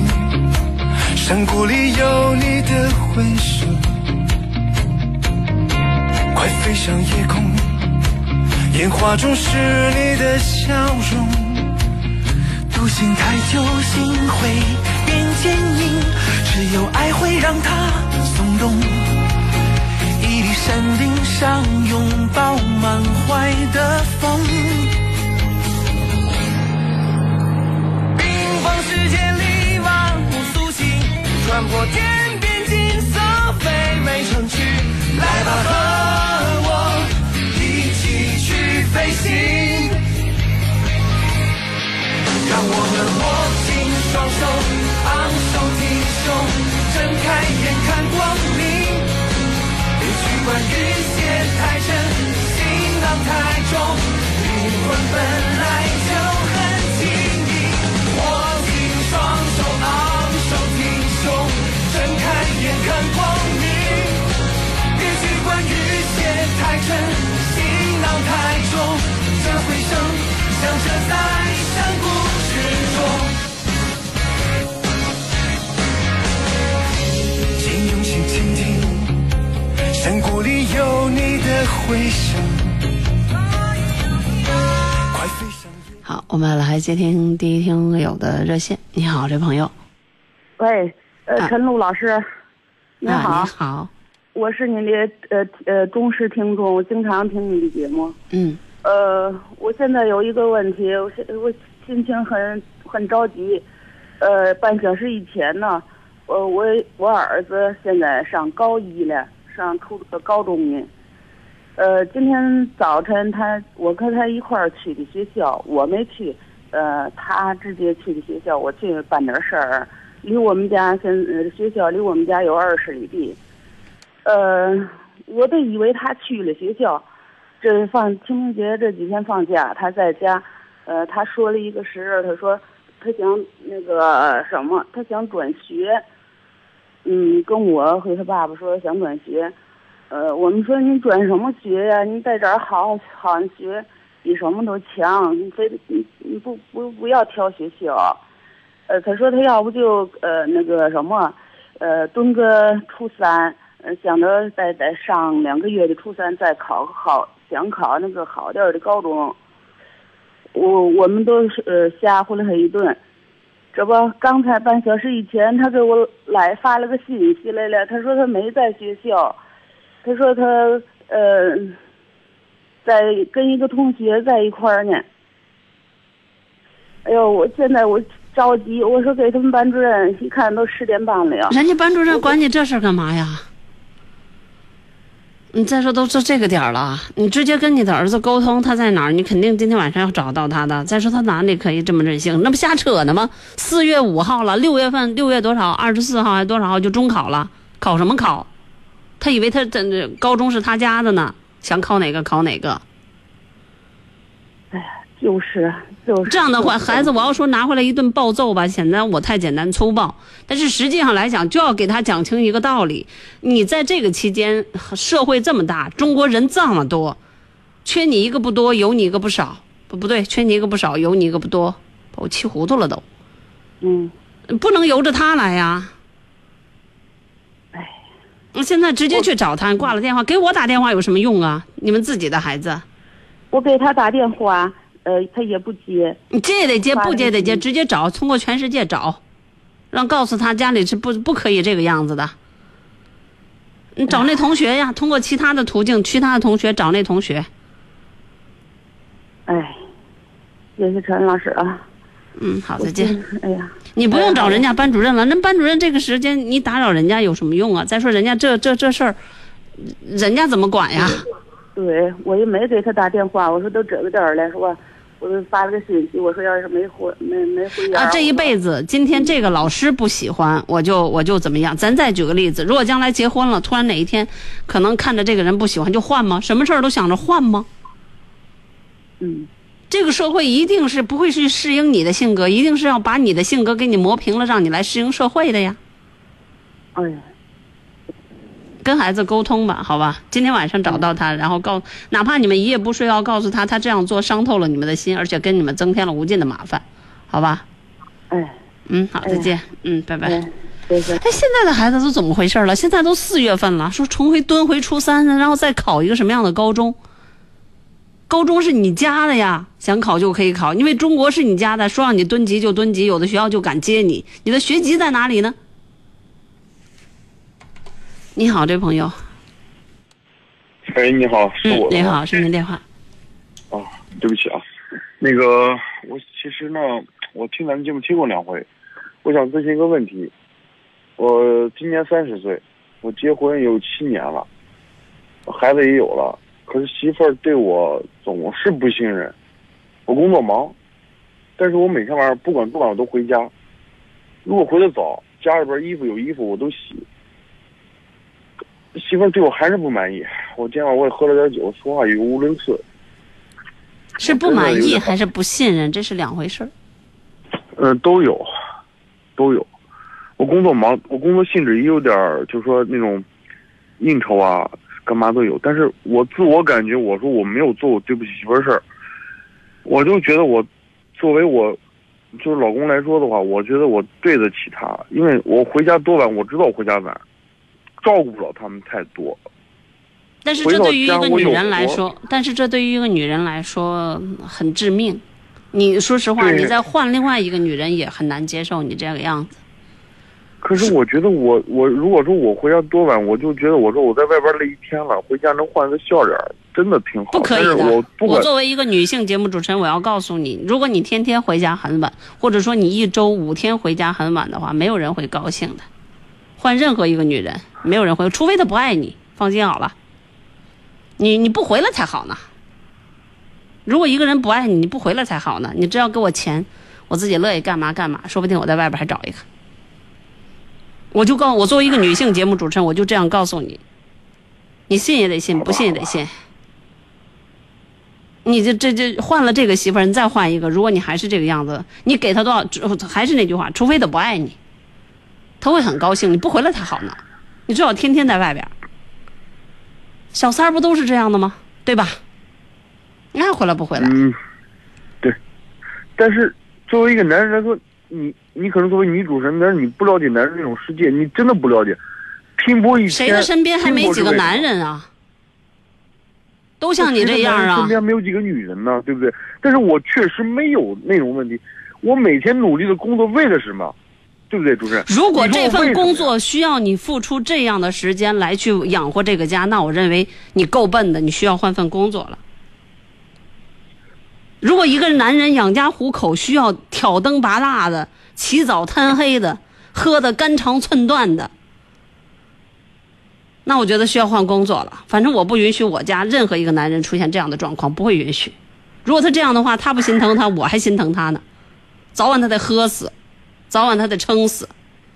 山谷里有你的温室，快飞上夜空。烟花中是你的笑容，独行太久心会变坚硬，只有爱会让它松动。一粒山顶上拥抱满怀的风，冰封世界里万物苏醒，穿过天边金色飞回城区，来吧和我去飞行，让我们握紧双手，昂首挺胸，睁开眼看光明。别去管雨鞋太沉，行囊太重，灵魂本来就很轻盈。握紧双手，昂首挺胸，睁开眼看光明。别去管雨鞋。响彻在山谷之中，请用心倾听，山谷里有你的回声。好，我们来接听第一听友的热线。你好，这朋友。喂，呃，陈露老师，你好。啊、你好，我是你的呃呃忠实听众，我经常听你的节目。嗯。呃，我现在有一个问题，我我心情很很着急。呃，半小时以前呢，呃，我我儿子现在上高一了，上初高中呢。呃，今天早晨他我跟他一块儿去的学校，我没去，呃，他直接去的学校，我去办点事儿。离我们家现、呃、学校离我们家有二十里地，呃，我都以为他去了学校。这放清明节这几天放假，他在家，呃，他说了一个时日，他说他想那个什么，他想转学，嗯，跟我和他爸爸说想转学。呃，我们说你转什么学呀、啊？你在这儿好好学，比什么都强。你非你你不不不要挑学校。呃，他说他要不就呃那个什么，呃蹲个初三，呃想着再再上两个月的初三，再考好想考那个好点的高中。我我们都是呃吓唬了他一顿。这不，刚才半小时以前他给我来发了个信息来了，他说他没在学校。他说他呃，在跟一个同学在一块儿呢。哎呦，我现在我着急，我说给他们班主任一看都十点半了呀。人家班主任管你这事干嘛呀？你再说都这这个点了，你直接跟你的儿子沟通他在哪儿，你肯定今天晚上要找到他的。再说他哪里可以这么任性？那不瞎扯呢吗？四月五号了，六月份六月多少？二十四号还多少号就中考了？考什么考？他以为他这高中是他家的呢，想考哪个考哪个。哎呀，就是就是这样的话，孩子我要说拿回来一顿暴揍吧，显得我太简单粗暴。但是实际上来讲，就要给他讲清一个道理：你在这个期间，社会这么大，中国人这么多，缺你一个不多，有你一个不少。不不对，缺你一个不少，有你一个不多，把我气糊涂了都。嗯，不能由着他来呀。现在直接去找他，挂了电话给我打电话有什么用啊？你们自己的孩子，我给他打电话，呃，他也不接。你接也得接，不接也得接，直接找，通过全世界找，让告诉他家里是不不可以这个样子的。你找那同学呀，通过其他的途径，其他的同学找那同学。哎，谢谢陈老师啊。嗯，好，再见。哎呀，你不用找人家班主任了，那班主任这个时间你打扰人家有什么用啊？再说人家这这这事儿，人家怎么管呀？对，我也没给他打电话，我说都这个点儿了，说我就发了个信息，我说要是没回没没回啊，这一辈子今天这个老师不喜欢，我就我就怎么样？咱再举个例子，如果将来结婚了，突然哪一天可能看着这个人不喜欢就换吗？什么事儿都想着换吗？嗯。这个社会一定是不会去适应你的性格，一定是要把你的性格给你磨平了，让你来适应社会的呀。哎呀，跟孩子沟通吧，好吧，今天晚上找到他，然后告，哪怕你们一夜不睡，要告诉他，他这样做伤透了你们的心，而且跟你们增添了无尽的麻烦，好吧？哎，嗯，好，再见，哎、嗯，拜拜。哎哎，现在的孩子都怎么回事了？现在都四月份了，说重回蹲回初三，然后再考一个什么样的高中？高中是你家的呀，想考就可以考，因为中国是你家的，说让你蹲级就蹲级，有的学校就敢接你。你的学籍在哪里呢？你好，这朋友。哎，你好，是我、嗯。你好，是您电话。哦，对不起啊，那个我其实呢，我听咱们节目听过两回，我想咨询一个问题。我今年三十岁，我结婚有七年了，孩子也有了。可是媳妇儿对我总是不信任，我工作忙，但是我每天晚上不管不管我都回家，如果回得早，家里边衣服有衣服我都洗。媳妇儿对我还是不满意，我今天晚上我也喝了点酒，说话语无伦次。是不满意还是不信任，这是两回事儿。呃，都有，都有。我工作忙，我工作性质也有点就是说那种应酬啊。干嘛都有，但是我自我感觉，我说我没有做我对不起媳妇儿事儿，我就觉得我作为我就是老公来说的话，我觉得我对得起他，因为我回家多晚，我知道我回家晚，照顾不了他们太多。但是这对于一个女人来说，但是这对于一个女人来说很致命。你说实话，你再换另外一个女人也很难接受你这个样子。可是我觉得我我如果说我回家多晚，我就觉得我说我在外边累一天了，回家能换个笑脸真的挺好。不可以的，我不我作为一个女性节目主持人，我要告诉你，如果你天天回家很晚，或者说你一周五天回家很晚的话，没有人会高兴的。换任何一个女人，没有人会，除非她不爱你，放心好了。你你不回来才好呢。如果一个人不爱你，你不回来才好呢。你只要给我钱，我自己乐意干嘛干嘛，说不定我在外边还找一个。我就告我作为一个女性节目主持人，我就这样告诉你，你信也得信，不信也得信。你这这这换了这个媳妇儿，你再换一个，如果你还是这个样子，你给她多少，还是那句话，除非她不爱你，她会很高兴。你不回来才好呢，你至少天天在外边。小三儿不都是这样的吗？对吧？你爱回来不回来？嗯，对。但是作为一个男人来说，你。你可能作为女主持人，但是你不了解男人那种世界，你真的不了解。拼搏一天，谁的身边还没几个男人啊？都像你这样啊？身边没有几个女人呢、啊，对不对？但是我确实没有那种问题。我每天努力的工作为了什么？对不对，主持人？如果这份工作需要你付出这样的时间来去养活这个家，那我认为你够笨的，你需要换份工作了。如果一个男人养家糊口，需要挑灯拔蜡的。起早贪黑的，喝的肝肠寸断的，那我觉得需要换工作了。反正我不允许我家任何一个男人出现这样的状况，不会允许。如果他这样的话，他不心疼他，我还心疼他呢。早晚他得喝死，早晚他得撑死，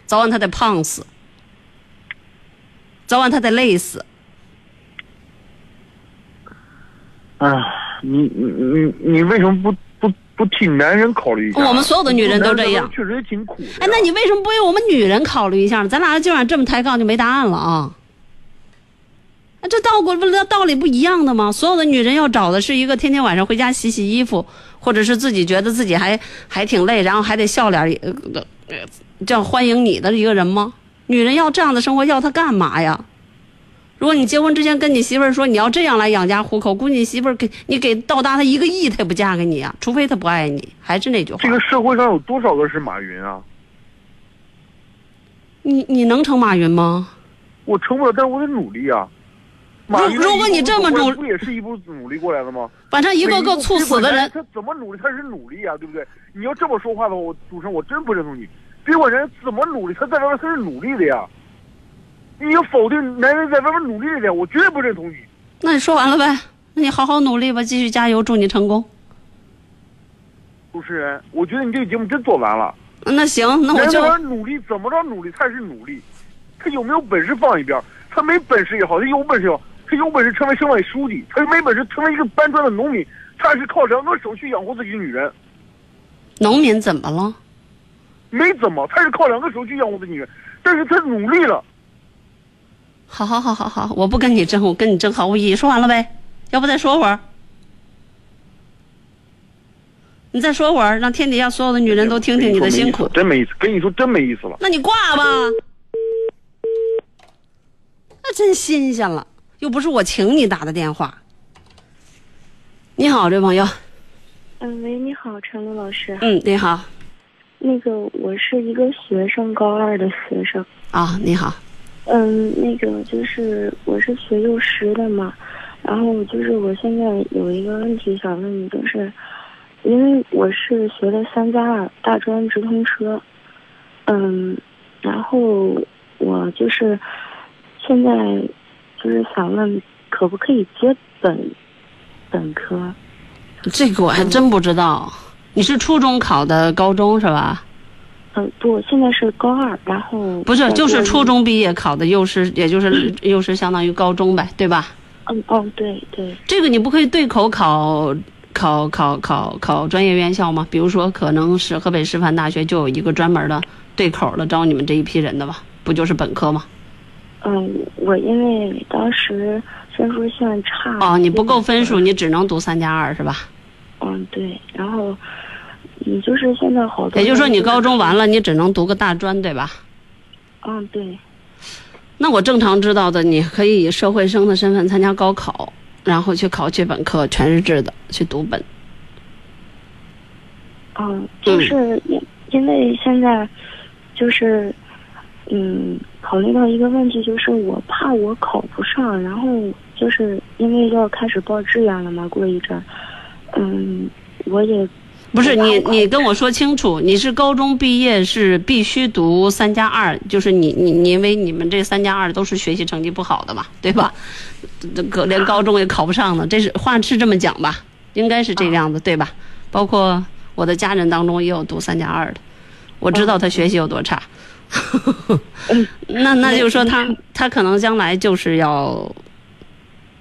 早晚他得胖死，早晚他得累死。啊，你你你你为什么不？不替男人考虑一下，我们所有的女人都这样，确实也挺苦的。哎，那你为什么不为我们女人考虑一下呢？咱俩今晚这么抬杠就没答案了啊！啊这道过道理不一样的吗？所有的女人要找的是一个天天晚上回家洗洗衣服，或者是自己觉得自己还还挺累，然后还得笑脸、呃呃、这样欢迎你的一个人吗？女人要这样的生活，要她干嘛呀？如果你结婚之前跟你媳妇儿说你要这样来养家糊口，估计你媳妇儿给你给到达她一个亿，她也不嫁给你啊，除非她不爱你。还是那句话，这个社会上有多少个是马云啊？你你能成马云吗？我成不了，但是我得努力啊。马云，如果你这么努力，不也是一步努力过来的吗？反正一个个猝死的人，他怎么努力？他是努力啊，对不对？你要这么说话的话，我主持人我真不认同你。别管人怎么努力，他在外面他是努力的呀。你要否定男人在外面努力一点，我绝对不认同你。那你说完了呗？那你好好努力吧，继续加油，祝你成功。主持人，我觉得你这个节目真做完了。那行，那我就努力，怎么着努力？他是努力，他有没有本事放一边，他没本事也好，他有本事也好，他有本事成为省委书记，他没本事成为一个搬砖的农民，他是靠两个手去养活自己女人。农民怎么了？没怎么，他是靠两个手去养活自己女人，但是他努力了。好好好好好，我不跟你争，我跟你争毫无意义。说完了呗，要不再说会儿？你再说会儿，让天底下所有的女人都听听你的辛苦。真没意思，跟你说真没意思了。那你挂吧，那真新鲜了，又不是我请你打的电话。你好，这朋友。嗯，喂，你好，陈璐老师。嗯，你好。那个，我是一个学生，高二的学生。啊、哦，你好。嗯，那个就是我是学幼师的嘛，然后就是我现在有一个问题想问你，就是因为我是学的三加二大专直通车，嗯，然后我就是现在就是想问可不可以接本本科？这个我还真不知道。嗯、你是初中考的高中是吧？嗯，不，我现在是高二，然后不是就是初中毕业考的幼师，也就是幼师相当于高中呗，对吧？嗯，哦，对对。这个你不可以对口考考考考考专业院校吗？比如说，可能是河北师范大学就有一个专门的对口的招你们这一批人的吧？不就是本科吗？嗯，我因为当时分数线差。哦，你不够分数，你只能读三加二是吧？嗯，对，然后你就是现在好多，也就是说你高中完了，你只能读个大专，对吧？嗯，对。那我正常知道的，你可以以社会生的身份参加高考，然后去考去本科，全日制的去读本。嗯，就是因因为现在就是嗯，考虑到一个问题，就是我怕我考不上，然后就是因为要开始报志愿了嘛，过一阵，嗯，我也。不是你，你跟我说清楚，你是高中毕业是必须读三加二，就是你你你，因为你们这三加二都是学习成绩不好的嘛，对吧？这连高中也考不上呢，这是话是这么讲吧？应该是这个样子，对吧？包括我的家人当中也有读三加二的，我知道他学习有多差，那那就是说他他可能将来就是要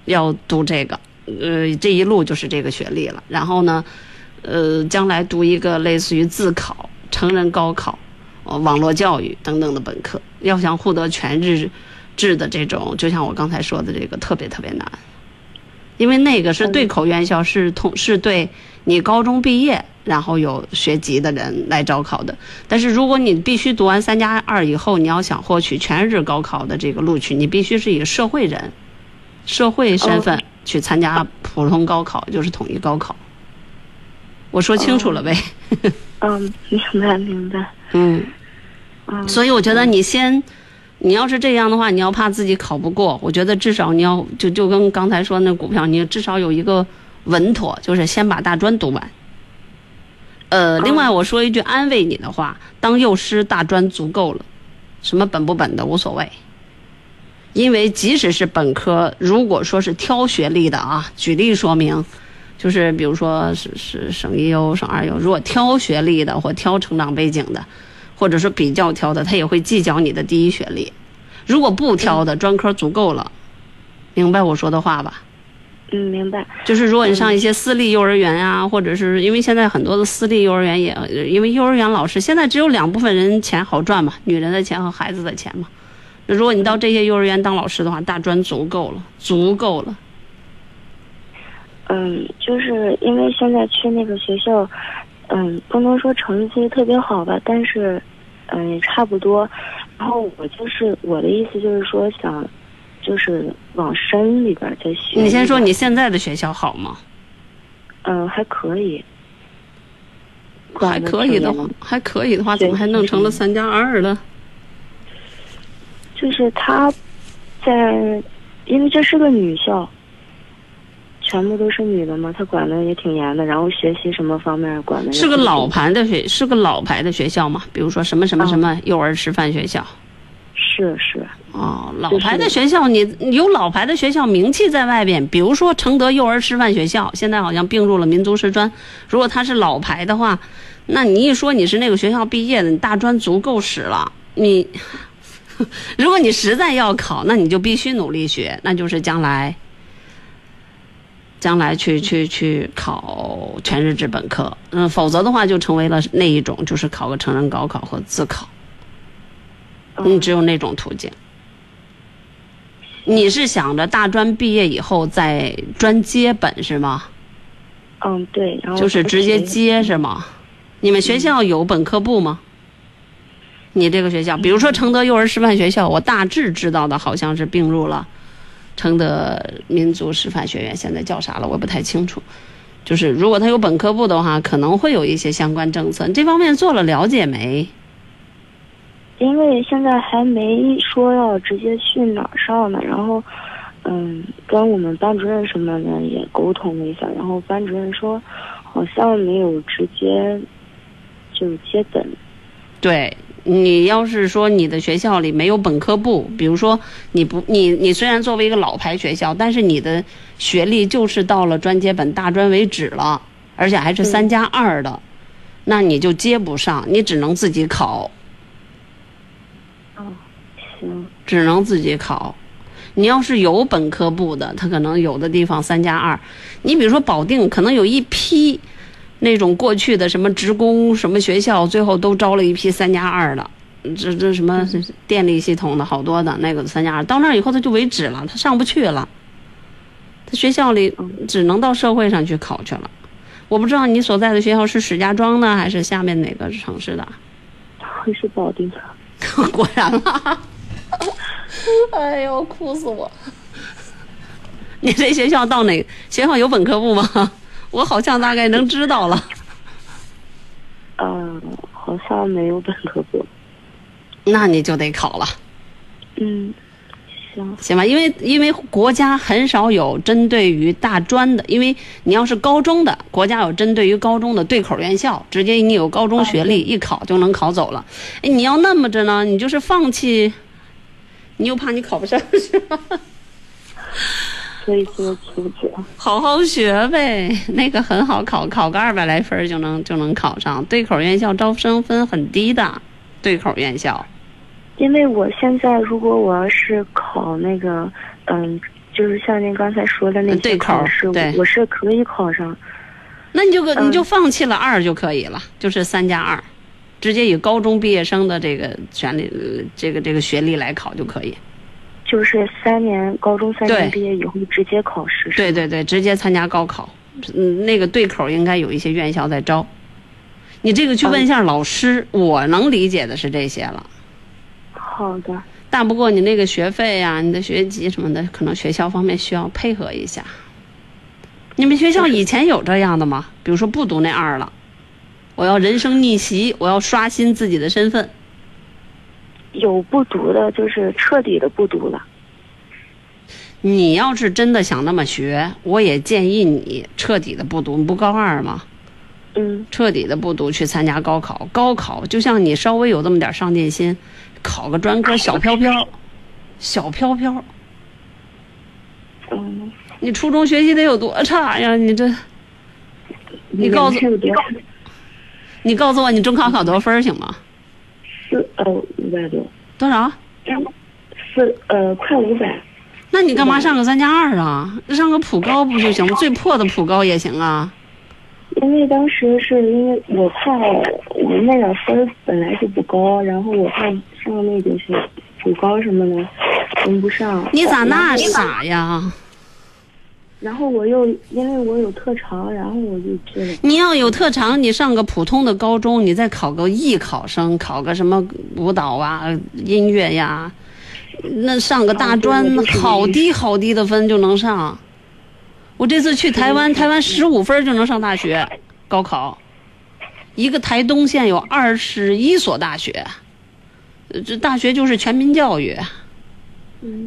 要读这个，呃，这一路就是这个学历了，然后呢？呃，将来读一个类似于自考、成人高考、哦、网络教育等等的本科，要想获得全日制的这种，就像我刚才说的，这个特别特别难，因为那个是对口院校，是同是对你高中毕业然后有学籍的人来招考的。但是如果你必须读完三加二以后，你要想获取全日高考的这个录取，你必须是以社会人、社会身份去参加普通高考，就是统一高考。我说清楚了呗。嗯，明白明白。嗯，所以我觉得你先，你要是这样的话，你要怕自己考不过，我觉得至少你要就就跟刚才说那股票，你至少有一个稳妥，就是先把大专读完。呃，另外我说一句安慰你的话，当幼师大专足够了，什么本不本的无所谓。因为即使是本科，如果说是挑学历的啊，举例说明。就是比如说是是省一优、省二优，如果挑学历的或挑成长背景的，或者说比较挑的，他也会计较你的第一学历。如果不挑的，专科足够了，明白我说的话吧？嗯，明白。就是如果你上一些私立幼儿园啊，或者是因为现在很多的私立幼儿园也因为幼儿园老师现在只有两部分人钱好赚嘛，女人的钱和孩子的钱嘛。如果你到这些幼儿园当老师的话，大专足够了，足够了。嗯，就是因为现在去那个学校，嗯，不能说成绩特别好吧，但是，嗯，差不多。然后我就是我的意思就是说想，就是往深里边再学。你先说你现在的学校好吗？嗯，还可以。还可以的话，还可以的话，怎么还弄成了三加二了？就是他在，因为这是个女校。全部都是女的嘛，她管的也挺严的，然后学习什么方面管的是个老牌的学，是个老牌的学校嘛，比如说什么什么什么幼儿师范学校，是是哦，老牌的学校，你有老牌的学校名气在外边，比如说承德幼儿师范学校，现在好像并入了民族师专，如果它是老牌的话，那你一说你是那个学校毕业的，你大专足够使了，你如果你实在要考，那你就必须努力学，那就是将来。将来去去去考全日制本科，嗯，否则的话就成为了那一种，就是考个成人高考和自考，你只有那种途径。你是想着大专毕业以后再专接本是吗？嗯，对，然后就是直接接是吗？你们学校有本科部吗？你这个学校，比如说承德幼儿师范学校，我大致知道的好像是并入了。承德民族师范学院现在叫啥了？我不太清楚。就是如果他有本科部的话，可能会有一些相关政策。你这方面做了了解没？因为现在还没说要直接去哪儿上呢。然后，嗯，跟我们班主任什么的也沟通了一下。然后班主任说，好像没有直接就是接本。对。你要是说你的学校里没有本科部，比如说你不你你虽然作为一个老牌学校，但是你的学历就是到了专接本大专为止了，而且还是三加二的，那你就接不上，你只能自己考。哦，行，只能自己考。你要是有本科部的，他可能有的地方三加二，你比如说保定可能有一批。那种过去的什么职工什么学校，最后都招了一批三加二的，这这什么电力系统的好多的那个三加二，到那以后他就为止了，他上不去了，他学校里只能到社会上去考去了。我不知道你所在的学校是石家庄呢还是下面哪个城市的？会是保定的。果然了。哎呦，哭死我。你这学校到哪？学校有本科部吗？我好像大概能知道了。嗯、呃，好像没有本科部。那你就得考了。嗯，行行吧，因为因为国家很少有针对于大专的，因为你要是高中的，国家有针对于高中的对口院校，直接你有高中学历、哦、一考就能考走了。哎，你要那么着呢，你就是放弃，你又怕你考不上是吧？所以说求职，好好学呗，那个很好考，考个二百来分就能就能考上。对口院校招生分很低的，对口院校。因为我现在如果我要是考那个嗯就是像您刚才说的那些考试，对口对我是可以考上。那你就、嗯、你就放弃了二就可以了，就是三加二，直接以高中毕业生的这个权利这个这个学历来考就可以，就是三年高中三年毕业以后直接考试。对对对，直接参加高考。嗯，那个对口应该有一些院校在招，你这个去问一下老师、嗯、我能理解的是这些了。好的，但不过你那个学费呀、啊、你的学籍什么的，可能学校方面需要配合一下。你们学校以前有这样的吗？比如说不读那二了，我要人生逆袭，我要刷新自己的身份。有不读的，就是彻底的不读了。你要是真的想那么学，我也建议你彻底的不读。你不高二吗？嗯，彻底的不读，去参加高考。高考就像你稍微有这么点上进心，考个专科，小飘飘，小飘飘。嗯，你初中学习得有多差呀？你这，你告诉你告诉我，你中考考多分行吗？四呃五百多。多少？四呃快五百。那你干嘛上个三加二啊？上个普高不就行吗？最破的普高也行啊。因为当时是因为我怕我那点分本来就不高，然后我怕上那个是普高什么的跟不上。你咋那傻呀？然后我又因为我有特长，然后我就去了。你要有特长，你上个普通的高中，你再考个艺考生，考个什么舞蹈啊、音乐呀，那上个大专、啊、好低好低的分就能上。我这次去台湾，台湾十五分就能上大学，高考。一个台东县有二十一所大学，这大学就是全民教育。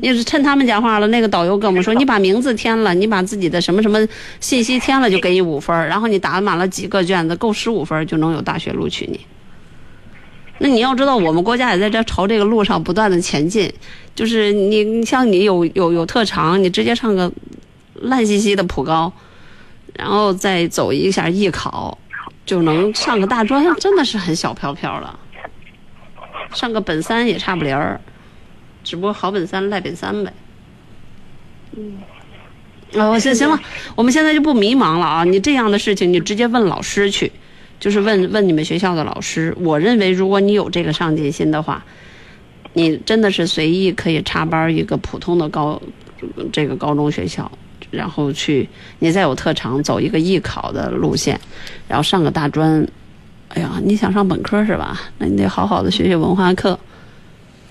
也是趁他们讲话了，那个导游跟我们说，你把名字填了，你把自己的什么什么信息填了，就给你五分，然后你打满了几个卷子，够十五分就能有大学录取你。那你要知道，我们国家也在这朝这个路上不断的前进，就是你像你有有有特长，你直接上个烂兮兮的普高，然后再走一下艺考，就能上个大专，真的是很小飘飘了。上个本三也差不离儿，只不过好本三赖本三呗。嗯。哦，行行了，我们现在就不迷茫了啊！你这样的事情，你直接问老师去，就是问问你们学校的老师。我认为，如果你有这个上进心的话，你真的是随意可以插班一个普通的高这个高中学校。然后去你再有特长走一个艺考的路线，然后上个大专。哎呀，你想上本科是吧？那你得好好的学学文化课，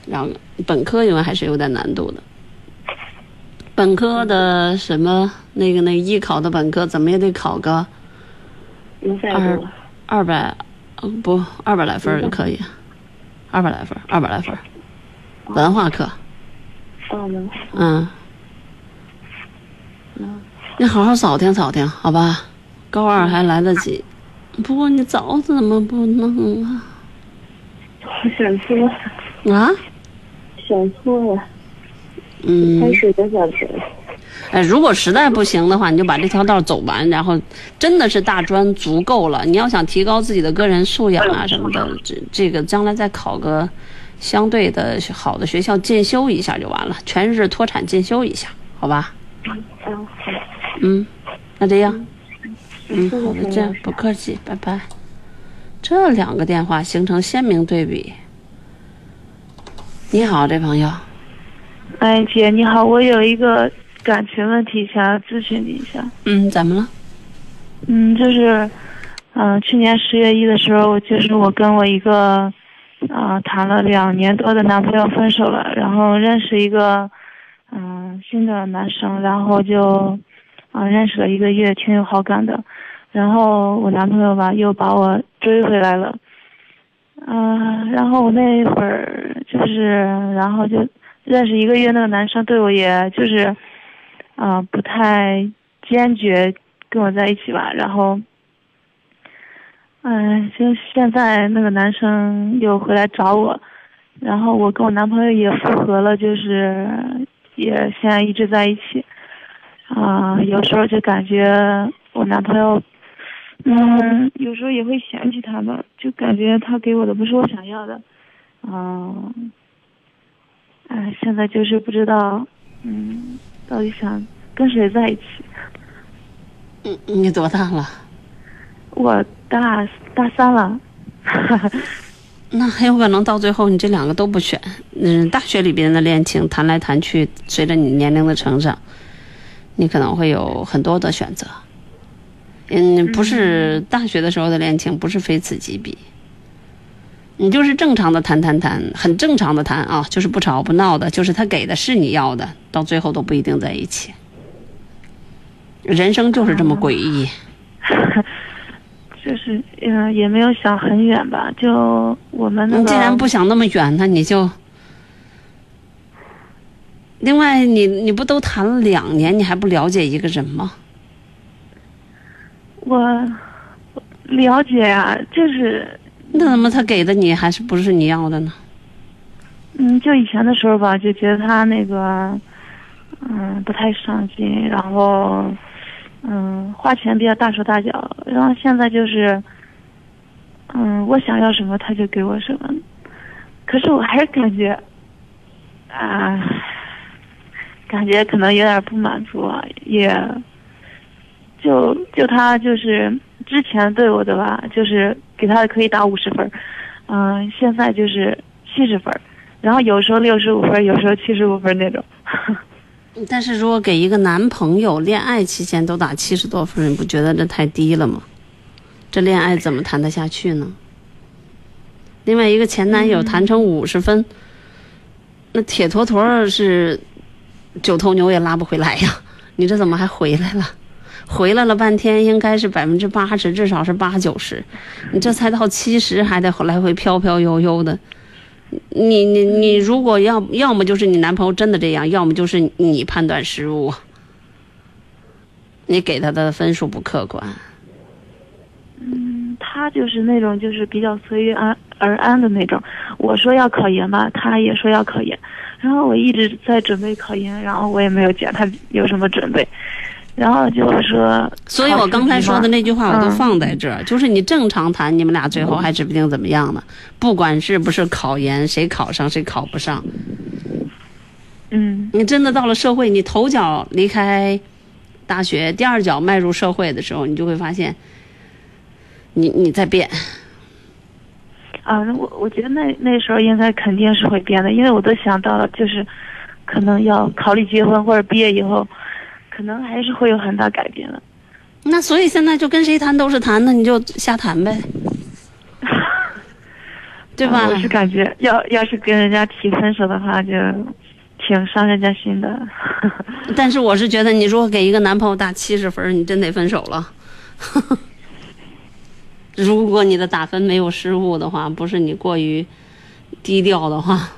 然后本科因为还是有点难度的，本科的什么那个那个艺考的本科怎么也得考个二二百不二百来分就可以，二百来分二百来分文化课。嗯，你好好扫听扫听，好吧？高二还来得及，不过你早怎么不弄啊？我选错了啊！选错了，嗯，开始就想错了。哎，如果实在不行的话，你就把这条道走完，然后真的是大专足够了。你要想提高自己的个人素养啊什么的，这这个将来再考个相对的好的学校进修一下就完了，全日脱产进修一下，好吧？嗯，嗯，那这样，嗯，好的，这样不客气，拜拜。这两个电话形成鲜明对比。你好，这朋友。哎，姐，你好，我有一个感情问题想要咨询你一下。嗯，怎么了？嗯，就是，嗯、呃，去年十月一的时候，就是我跟我一个，啊、呃，谈了两年多的男朋友分手了，然后认识一个，嗯、呃，新的男生，然后就，啊、呃，认识了一个月，挺有好感的，然后我男朋友吧又把我追回来了，嗯、呃，然后我那会儿就是，然后就认识一个月那个男生对我也就是，啊、呃，不太坚决。跟我在一起吧，然后，嗯、呃，就现在那个男生又回来找我，然后我跟我男朋友也复合了，就是也现在一直在一起，啊、呃，有时候就感觉我男朋友，嗯，有时候也会嫌弃他吧，就感觉他给我的不是我想要的，嗯、呃，哎、呃，现在就是不知道，嗯，到底想跟谁在一起。你你多大了？我大大三了。那很有可能到最后你这两个都不选。嗯，大学里边的恋情谈来谈去，随着你年龄的成长，你可能会有很多的选择。嗯，不是大学的时候的恋情，不是非此即彼。你就是正常的谈谈谈，很正常的谈啊，就是不吵不闹的，就是他给的是你要的，到最后都不一定在一起。人生就是这么诡异，啊、就是嗯、呃，也没有想很远吧。就我们那个，你既然不想那么远，那你就另外你你不都谈了两年，你还不了解一个人吗？我了解呀、啊，就是那怎么他给的你还是不是你要的呢？嗯，就以前的时候吧，就觉得他那个。嗯，不太上进，然后，嗯，花钱比较大手大脚，然后现在就是，嗯，我想要什么他就给我什么，可是我还是感觉，啊，感觉可能有点不满足啊，也，就就他就是之前对我的吧，就是给他可以打五十分，嗯，现在就是七十分，然后有时候六十五分，有时候七十五分那种。呵呵，但是如果给一个男朋友恋爱期间都打七十多分，你不觉得这太低了吗？这恋爱怎么谈得下去呢？另外一个前男友谈成五十分、嗯，那铁坨坨是九头牛也拉不回来呀！你这怎么还回来了？回来了半天，应该是百分之八十，至少是八九十，你这才到七十，还得来回飘飘悠悠的。你你你如果要要么就是你男朋友真的这样，要么就是你判断失误，你给他的分数不客观。嗯，他就是那种就是比较随遇而安的那种。我说要考研吧，他也说要考研，然后我一直在准备考研，然后我也没有讲他有什么准备，然后就说。所以我刚才说的那句话我都放在这儿、嗯，就是你正常谈，你们俩最后还指不定怎么样呢。不管是不是考研，谁考上谁考不上，嗯，你真的到了社会，你头脚离开大学，第二脚迈入社会的时候，你就会发现，你你在变。啊，我我觉得那那时候应该肯定是会变的，因为我都想到了，就是可能要考虑结婚或者毕业以后。可能还是会有很大改变的，那所以现在就跟谁谈都是谈，那你就瞎谈呗，对吧？我是感觉要要是跟人家提分手的话，就挺伤人家心的。但是我是觉得，你如果给一个男朋友打七十分，你真得分手了。如果你的打分没有失误的话，不是你过于低调的话。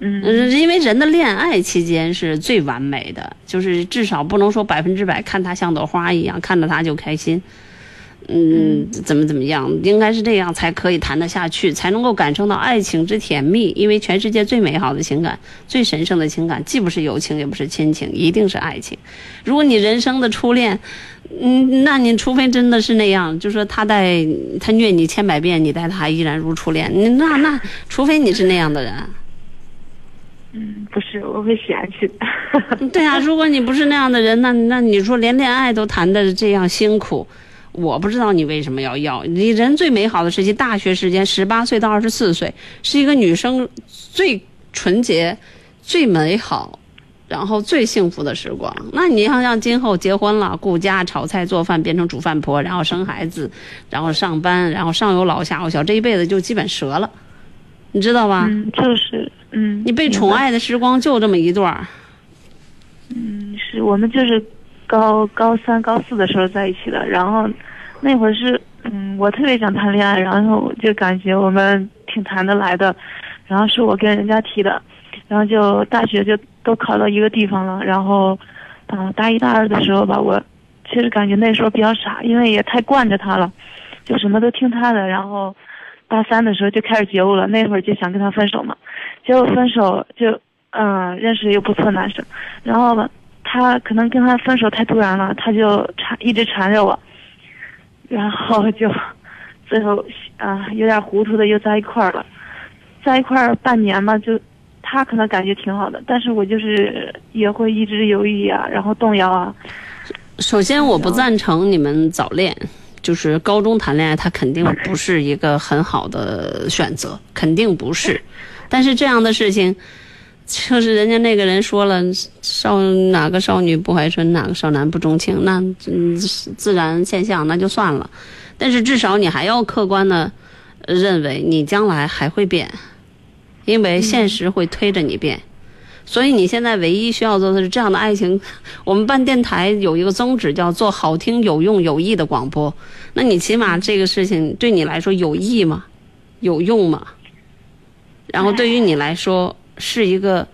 嗯，因为人的恋爱期间是最完美的，就是至少不能说百分之百看他像朵花一样，看着他就开心，嗯，怎么怎么样，应该是这样才可以谈得下去，才能够感受到爱情之甜蜜。因为全世界最美好的情感，最神圣的情感，既不是友情也不是亲情，一定是爱情。如果你人生的初恋，嗯，那你除非真的是那样，就说他待他虐你千百遍，你待他依然如初恋，那那除非你是那样的人。嗯，不是，我会嫌弃的。对啊，如果你不是那样的人，那那你说连恋爱都谈得这样辛苦，我不知道你为什么要要。你人最美好的时期，大学时间，十八岁到二十四岁，是一个女生最纯洁、最美好、然后最幸福的时光。那你要像今后结婚了，顾家炒菜做饭，变成煮饭婆，然后生孩子，然后上班，然后上有老下有小，这一辈子就基本折了，你知道吧？嗯，就是，嗯，你被宠爱的时光就这么一段。嗯，是我们就是高高三高四的时候在一起的，然后那会儿是，嗯，我特别想谈恋爱，然后就感觉我们挺谈得来的，然后是我跟人家提的，然后就大学就都考到一个地方了，然后，嗯，大一大二的时候吧，我其实感觉那时候比较傻，因为也太惯着他了，就什么都听他的。然后，大三的时候就开始觉悟了，那会儿就想跟他分手嘛，结果分手就，嗯、呃，认识一个不错男生，然后吧，他可能跟他分手太突然了，他就缠一直缠着我，然后就，最后啊、呃、有点糊涂的又在一块儿了，在一块儿半年吧就。他可能感觉挺好的，但是我就是也会一直犹豫啊，然后动摇啊。首先我不赞成你们早恋，就是高中谈恋爱，他肯定不是一个很好的选择，肯定不是。但是这样的事情，就是人家那个人说了，少哪个少女不怀春，哪个少男不钟情，那、嗯、自然现象那就算了。但是至少你还要客观的认为，你将来还会变。因为现实会推着你变、嗯、所以你现在唯一需要做的是这样的爱情。我们办电台有一个宗旨叫做好听有用有益的广播，那你起码这个事情对你来说有益吗？有用吗？然后对于你来说是一个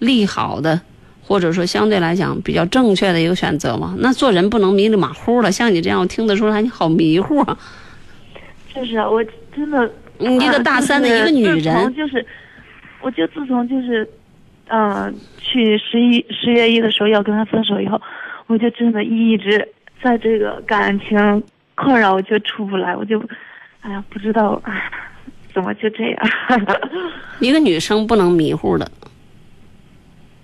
利好的，或者说相对来讲比较正确的一个选择吗？那做人不能迷里马虎了，像你这样我听得出来你好迷糊啊。就是啊，我真的你一个大三的一个女人、啊、就是、就是我就自从就是，嗯、呃，去十一十月一的时候要跟他分手以后，我就真的一直在这个感情困扰，我就出不来，我就，哎呀，不知道怎么就这样。一个女生不能迷糊的，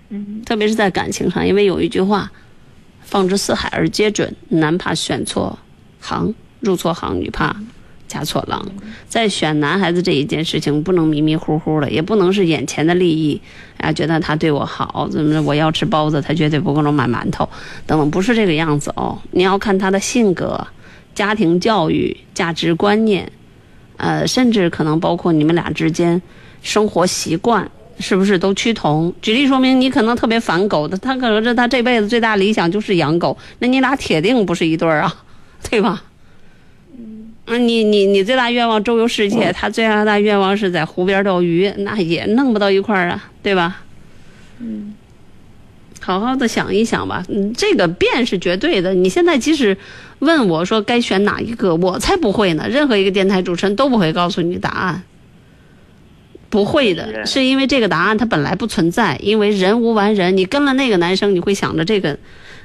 嗯，特别是在感情上，因为有一句话，放之四海而皆准，男怕选错行，入错行，女怕。嫁错郎，在选男孩子这一件事情不能迷迷糊糊的，也不能是眼前的利益啊，觉得他对我好，怎么我要吃包子，他绝对不给我买馒头，等等，不是这个样子哦。你要看他的性格、家庭教育、价值观念，呃，甚至可能包括你们俩之间生活习惯是不是都趋同。举例说明，你可能特别反狗的，他可能是他这辈子最大理想就是养狗，那你俩铁定不是一对儿啊，对吧？啊，你你你最大愿望周游世界，他最大愿望是在湖边钓鱼，那也弄不到一块儿啊，对吧？嗯，好好的想一想吧，这个变是绝对的。你现在即使问我说该选哪一个，我才不会呢。任何一个电台主持人都不会告诉你答案，不会的，是因为这个答案它本来不存在，因为人无完人。你跟了那个男生，你会想着这个。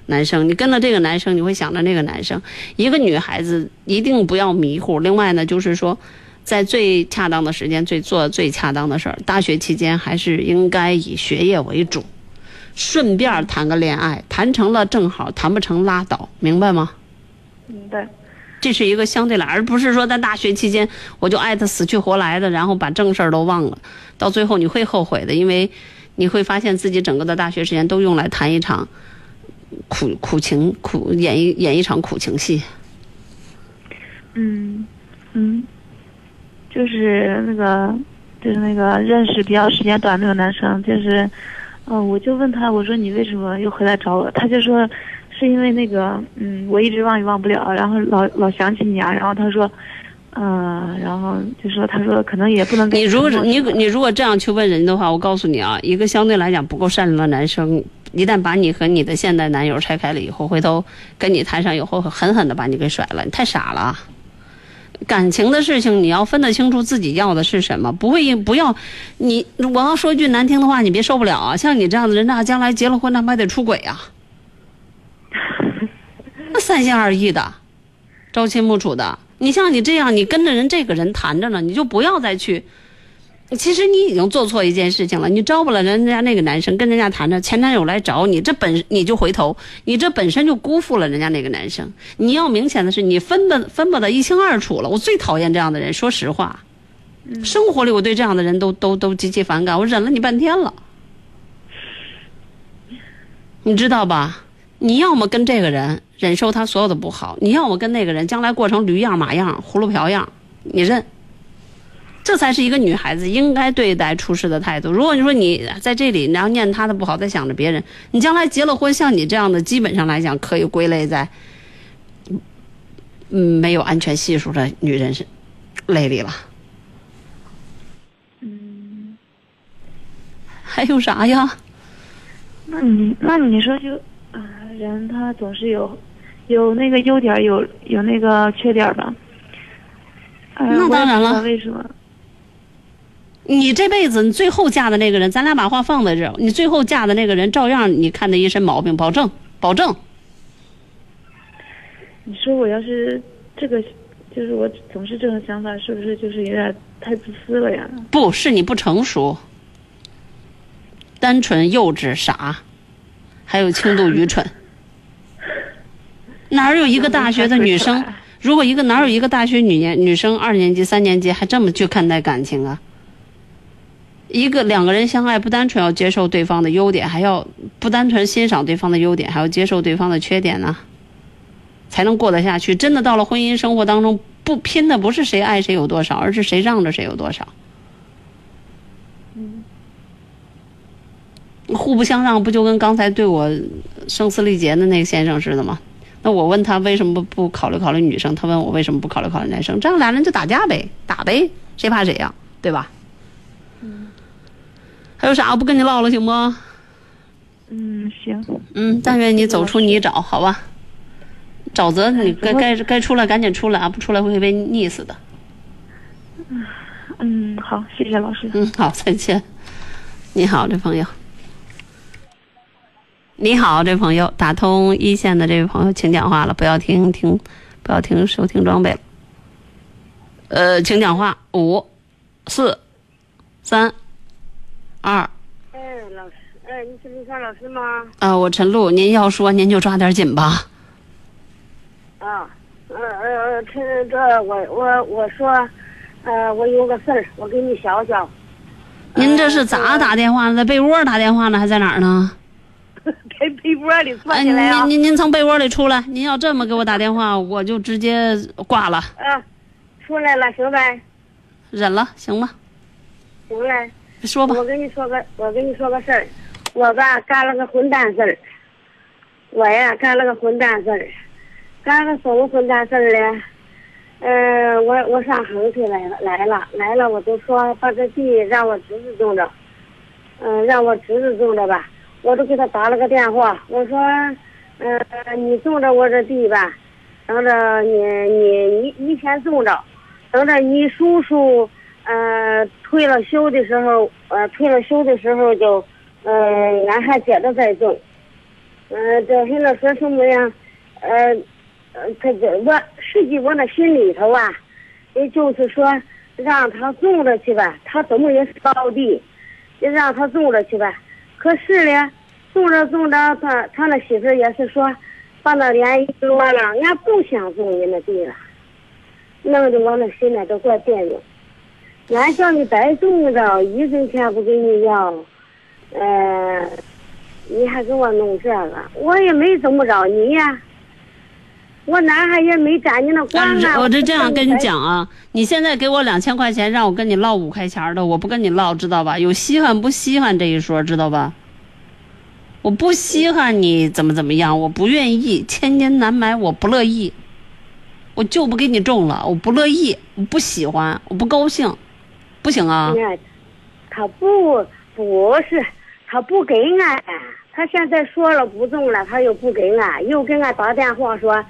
男生，你跟了这个男生，你会想着那个男生。一个女孩子一定不要迷糊。另外呢，就是说，在最恰当的时间，最做最恰当的事儿。大学期间还是应该以学业为主，顺便谈个恋爱，谈成了正好，谈不成拉倒，明白吗？明白。这是一个相对来，而不是说在大学期间我就爱他死去活来的，然后把正事儿都忘了，到最后你会后悔的，因为你会发现自己整个的大学时间都用来谈一场。苦苦情苦演一演一场苦情戏，嗯嗯，就是那个就是那个认识比较时间短那个男生，就是，嗯、呃，我就问他，我说你为什么又回来找我？他就说是因为那个，嗯，我一直忘也忘不了，然后老老想起你啊，然后他说，嗯、呃，然后就说他说可能也不能跟你如果你你如果这样去问人的话，我告诉你啊，一个相对来讲不够善良的男生。一旦把你和你的现代男友拆开了以后，回头跟你谈上以后，狠狠的把你给甩了，你太傻了。感情的事情你要分得清楚自己要的是什么，不会不要你。我要说句难听的话，你别受不了啊！像你这样的人，那将来结了婚，那还得出轨啊，那三心二意的，朝秦暮楚的。你像你这样，你跟着人这个人谈着呢，你就不要再去。其实你已经做错一件事情了，你招不了人家那个男生，跟人家谈着前男友来找你，这本你就回头，你这本身就辜负了人家那个男生。你要明显的是，你分不分不得一清二楚了。我最讨厌这样的人，说实话，生活里我对这样的人都都都极其反感，我忍了你半天了。你知道吧？你要么跟这个人忍受他所有的不好，你要么跟那个人将来过成驴样马样葫芦瓢样，你认。这才是一个女孩子应该对待处事的态度。如果你说你在这里然后念他的不好，再想着别人，你将来结了婚，像你这样的基本上来讲可以归类在嗯没有安全系数的女人类里了。嗯，还有啥呀？那你那你说就啊、呃，人他总是有有那个优点，有有那个缺点吧。呃、那当然了。为什么？你这辈子你最后嫁的那个人，咱俩把话放在这儿，你最后嫁的那个人照样你看他一身毛病，保证保证。你说我要是这个，就是我总是这种想法，是不是就是有点太自私了呀？不是，你不成熟，单纯幼稚傻，还有轻度愚蠢。哪有一个大学的女生，如果一个哪有一个大学女年女生二年级三年级还这么去看待感情啊？一个两个人相爱，不单纯要接受对方的优点，还要不单纯欣赏对方的优点，还要接受对方的缺点呢、啊，才能过得下去。真的到了婚姻生活当中，不拼的不是谁爱谁有多少，而是谁让着谁有多少。嗯，互不相让，不就跟刚才对我声嘶力竭的那个先生似的吗？那我问他为什么不考虑考虑女生，他问我为什么不考虑考虑男生，这样俩人就打架呗，打呗，谁怕谁呀、啊，对吧？嗯。还有啥？我不跟你唠了，行吗？嗯，行。嗯，但愿你走出泥沼，好吧？沼泽，你该该该出来，赶紧出来啊！不出来会被溺死的。嗯，好，谢谢老师。嗯，好，再见。你好，这朋友。你好，这朋友，打通一线的这位朋友，请讲话了，不要听听，不要听收听装备了。呃，请讲话，五、四、三、二。哎，老师，哎，你是林川老师吗？啊、呃，我陈露，您要说您就抓点紧吧。啊，呃呃，这这我我我说，呃，我有个事儿，我给你想想。您这是咋打电话呢？在被窝打电话呢，还在哪儿呢？在被窝里窜进来啊！哎、您您您从被窝里出来，您要这么给我打电话，我就直接挂了。啊，出来了，行呗。忍了，行吗？行了。说吧。我跟你说个，我跟你说个事儿，我吧干了个混蛋事儿，我呀干了个混蛋事儿，干了什么混蛋事儿嘞？呃，我我上横去来了，来了来了，我就说把这地让我侄子种着，嗯、呃，让我侄子种着吧。我都给他打了个电话，我说，呃，你种着我这地吧，等着你你你你先种着，等着你叔叔，呃，退了休的时候，呃，退了休的时候就，呃，俺还接着再种，嗯、呃，这现在说什么呀？呃，他这我实际我那心里头啊，也就是说让他种着去吧，他怎么也是高地，就让他种着去吧。可是呢，种着种着，他他那媳妇也是说，把那脸一落了，人家不想种人那地了，弄得我那心里都怪别扭。俺叫你白种着，一分钱不给你要，呃，你还给我弄这个，我也没怎么着你呀、啊，我男孩也没占你那官啊。我就这样跟你讲啊，你现在给我两千块钱，让我跟你唠五块钱的，我不跟你唠，知道吧？有稀罕不稀罕这一说，知道吧？我不稀罕你怎么怎么样，我不愿意，千金难买，我不乐意，我就不给你种了，我不乐意，我不喜欢，我不高兴，不行啊！他不不是，他不给俺，他现在说了不种了，他又不给俺，又跟俺打电话说。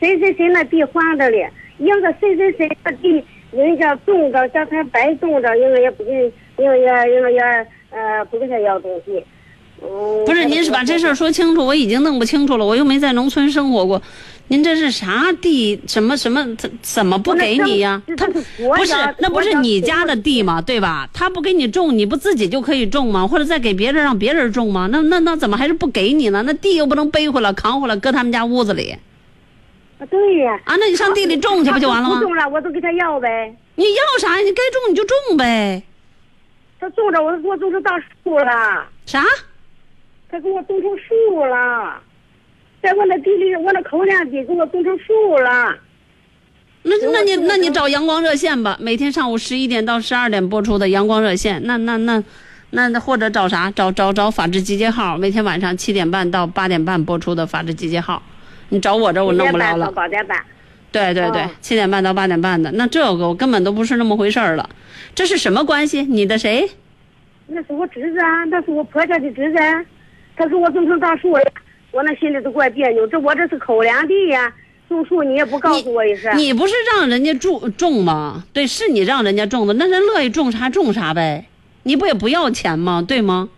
谁谁谁那地荒着嘞，应该谁谁谁那地人家种着，这才白种着，因为也不给，因为也因为也呃不给他要东西。嗯，不是，您是把这事儿说清楚，我已经弄不清楚了，我又没在农村生活过。您这是啥地？什么什么？怎怎么不给你呀、啊？他不是，那不是你家的地吗？对吧？他不给你种，你不自己就可以种吗？或者再给别人让别人种吗？那那那怎么还是不给你呢？那地又不能背回来扛回来，搁他们家屋子里。啊，对呀！啊，那你上地里种去不就完了吗？不种了，我都给他要呗。你要啥？你该种你就种呗。他种着，我我都是大树了。啥？他给我种成树了，在我那地里，我那口粮地给我种成树了。那那你那你找阳光热线吧，每天上午十一点到十二点播出的阳光热线。那那那那那或者找啥？找找找法治集结号，每天晚上七点半到八点半播出的法治集结号。你找我这我弄不了了。八点半。对对对，七点半到八点半的，那这个我根本都不是那么回事了。这是什么关系？你的谁？那是我侄子啊，那是我婆家的侄子，他说我种成大树了，我那心里都怪别扭。这我这是口粮地呀、啊，种树你也不告诉我一声。你不是让人家种种吗？对，是你让人家种的，那人乐意种啥种啥呗。你不也不要钱吗？对吗？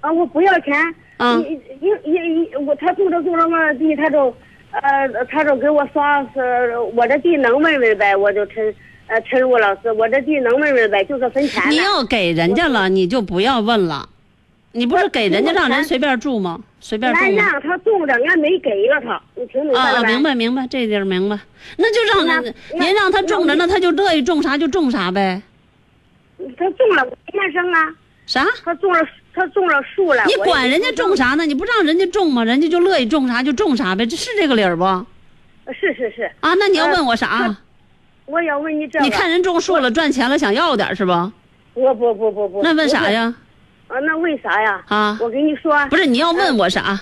啊，我不要钱。啊、嗯，一一一我他种着种着嘛地，他就呃他就给我刷，呃、我这地能问问呗，我就趁。呃，陈如老师，我这地能问问呗，就是分钱。你要给人家了，你就不要问了。你不是给人家让人随便住吗？随便住吗？让他住着，俺没给了他。你听明白了吧？啊，明白明白，这地儿明白。那就让人，您让他种着，那他就乐意种啥就种啥呗。他种了，没那生啊。啥？他种了，他种了树了。你管人家种啥呢？你不让人家种吗？人家就乐意种啥就种啥呗，这是这个理儿不？是是是。啊，那你要问我啥？我要问你这个，你看人种树了赚钱了想要点是吧？我不不不不，那问啥呀？啊，那问啥呀？啊，我跟你说，不是你要问我啥、呃？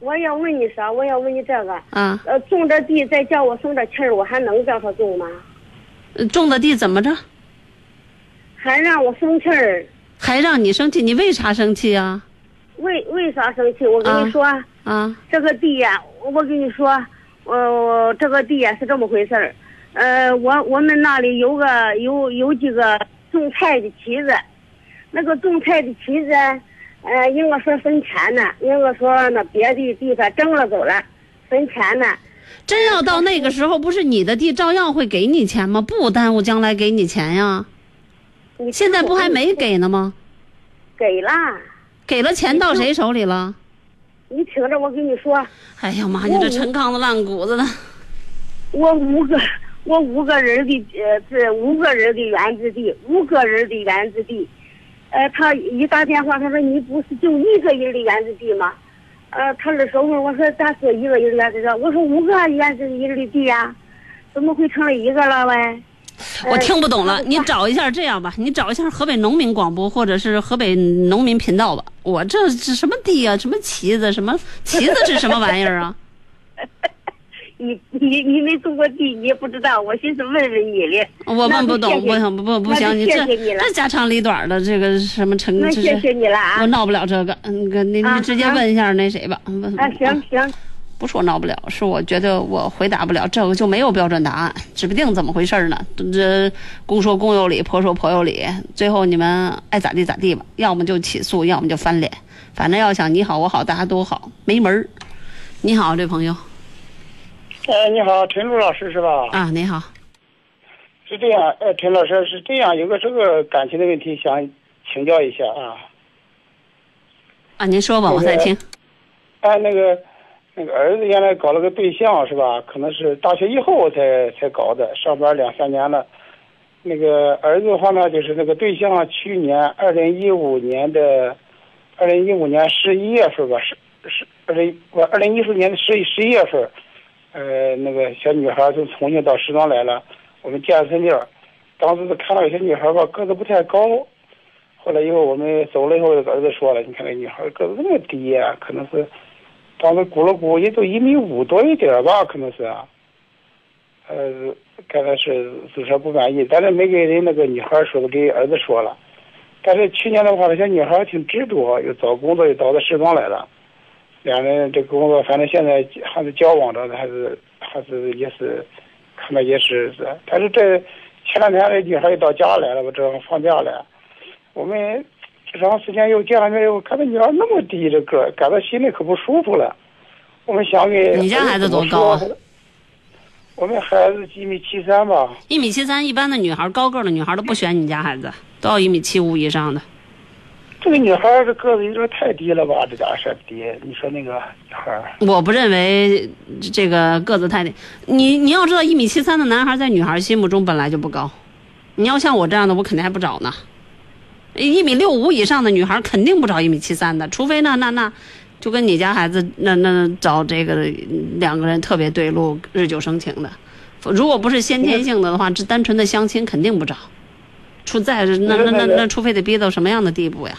我要问你啥？我要问你这个啊，呃，种着地再叫我生点气儿，我还能叫他种吗？呃、种的地怎么着？还让我生气儿？还让你生气？你为啥生气啊？为为啥生气？我跟你说啊，啊这个地呀、啊，我跟你说，呃，这个地呀、啊、是这么回事儿。呃，我我们那里有个有有几个种菜的旗子，那个种菜的旗子，呃，应该说分钱呢，应该说那别的地方争了走了，分钱呢。真要到那个时候，不是你的地照样会给你钱吗？不耽误将来给你钱呀。现在不还没给呢吗？给了。给了钱到谁手里了？你听着，我跟你说。哎呀妈，你这陈糠子烂谷子的。我五个。我五个人的呃，这五个人的原子地，五个人的原子地，呃，他一打电话，他说你不是就一个人的原子地吗？呃，他那时候我说咋是一个人的原子，我说五个原子人的地呀、啊，怎么会成了一个了呗？我听不懂了，你找一下这样吧，你找一下河北农民广播或者是河北农民频道吧。我这是什么地啊？什么旗子？什么旗子是什么玩意儿啊？你你你没种过地，你也不知道。我寻思问问你嘞，我问不懂，不不不不行，你这这家长里短的，这个什么陈，那谢谢你了啊！我闹不了这个，那个你你直接问一下那谁吧。啊，行行，不是我闹不了，是我觉得我回答不了，这个就没有标准答案，指不定怎么回事呢。这公说公有理，婆说婆有理，最后你们爱咋地咋地吧，要么就起诉，要么就翻脸，反正要想你好我好大家都好，没门儿。你好，这朋友。呃，你好，陈璐老师是吧？啊，你好。是这样，呃，陈老师是这样，有个这个感情的问题想请教一下啊。啊，您说吧，那个、我在听。哎，那个，那个儿子原来搞了个对象是吧？可能是大学以后才才搞的，上班两三年了。那个儿子的话呢，就是那个对象，去年二零一五年的，二零一五年十一月份吧，十十二零二零一四年的十十一月份。呃，那个小女孩从重庆到石庄来了，我们见了她面儿，当时看到有些女孩吧个子不太高，后来以后我们走了以后，儿子说了，你看那女孩个子那么低呀、啊，可能是当时鼓了鼓也就一米五多一点吧，可能是啊，呃，刚才是自说不满意，但是没给人那个女孩说的，给儿子说了，但是去年的话，小女孩挺执着，又找工作又找到石庄来了。两人这工作，反正现在还是交往着的，还是还是也是，看到也是是。但是这前两天这女孩又到家来了，我正放假了，我们长时间又见了面，又看到女孩那么低这个，感到心里可不舒服了。我们想给你家孩子多高啊？我们孩子一米七三吧。一米七三，一般的女孩高个的女孩都不选你家孩子，都要一米七五以上的。这个女孩这个子有点太低了吧？这家是低，你说那个女孩，我不认为这个个子太低。你你要知道，一米七三的男孩在女孩心目中本来就不高，你要像我这样的，我肯定还不找呢。一米六五以上的女孩肯定不找一米七三的，除非那那那就跟你家孩子那那找这个两个人特别对路，日久生情的。如果不是先天性的的话，这单纯的相亲肯定不找。除在那那那那，除非得逼到什么样的地步呀？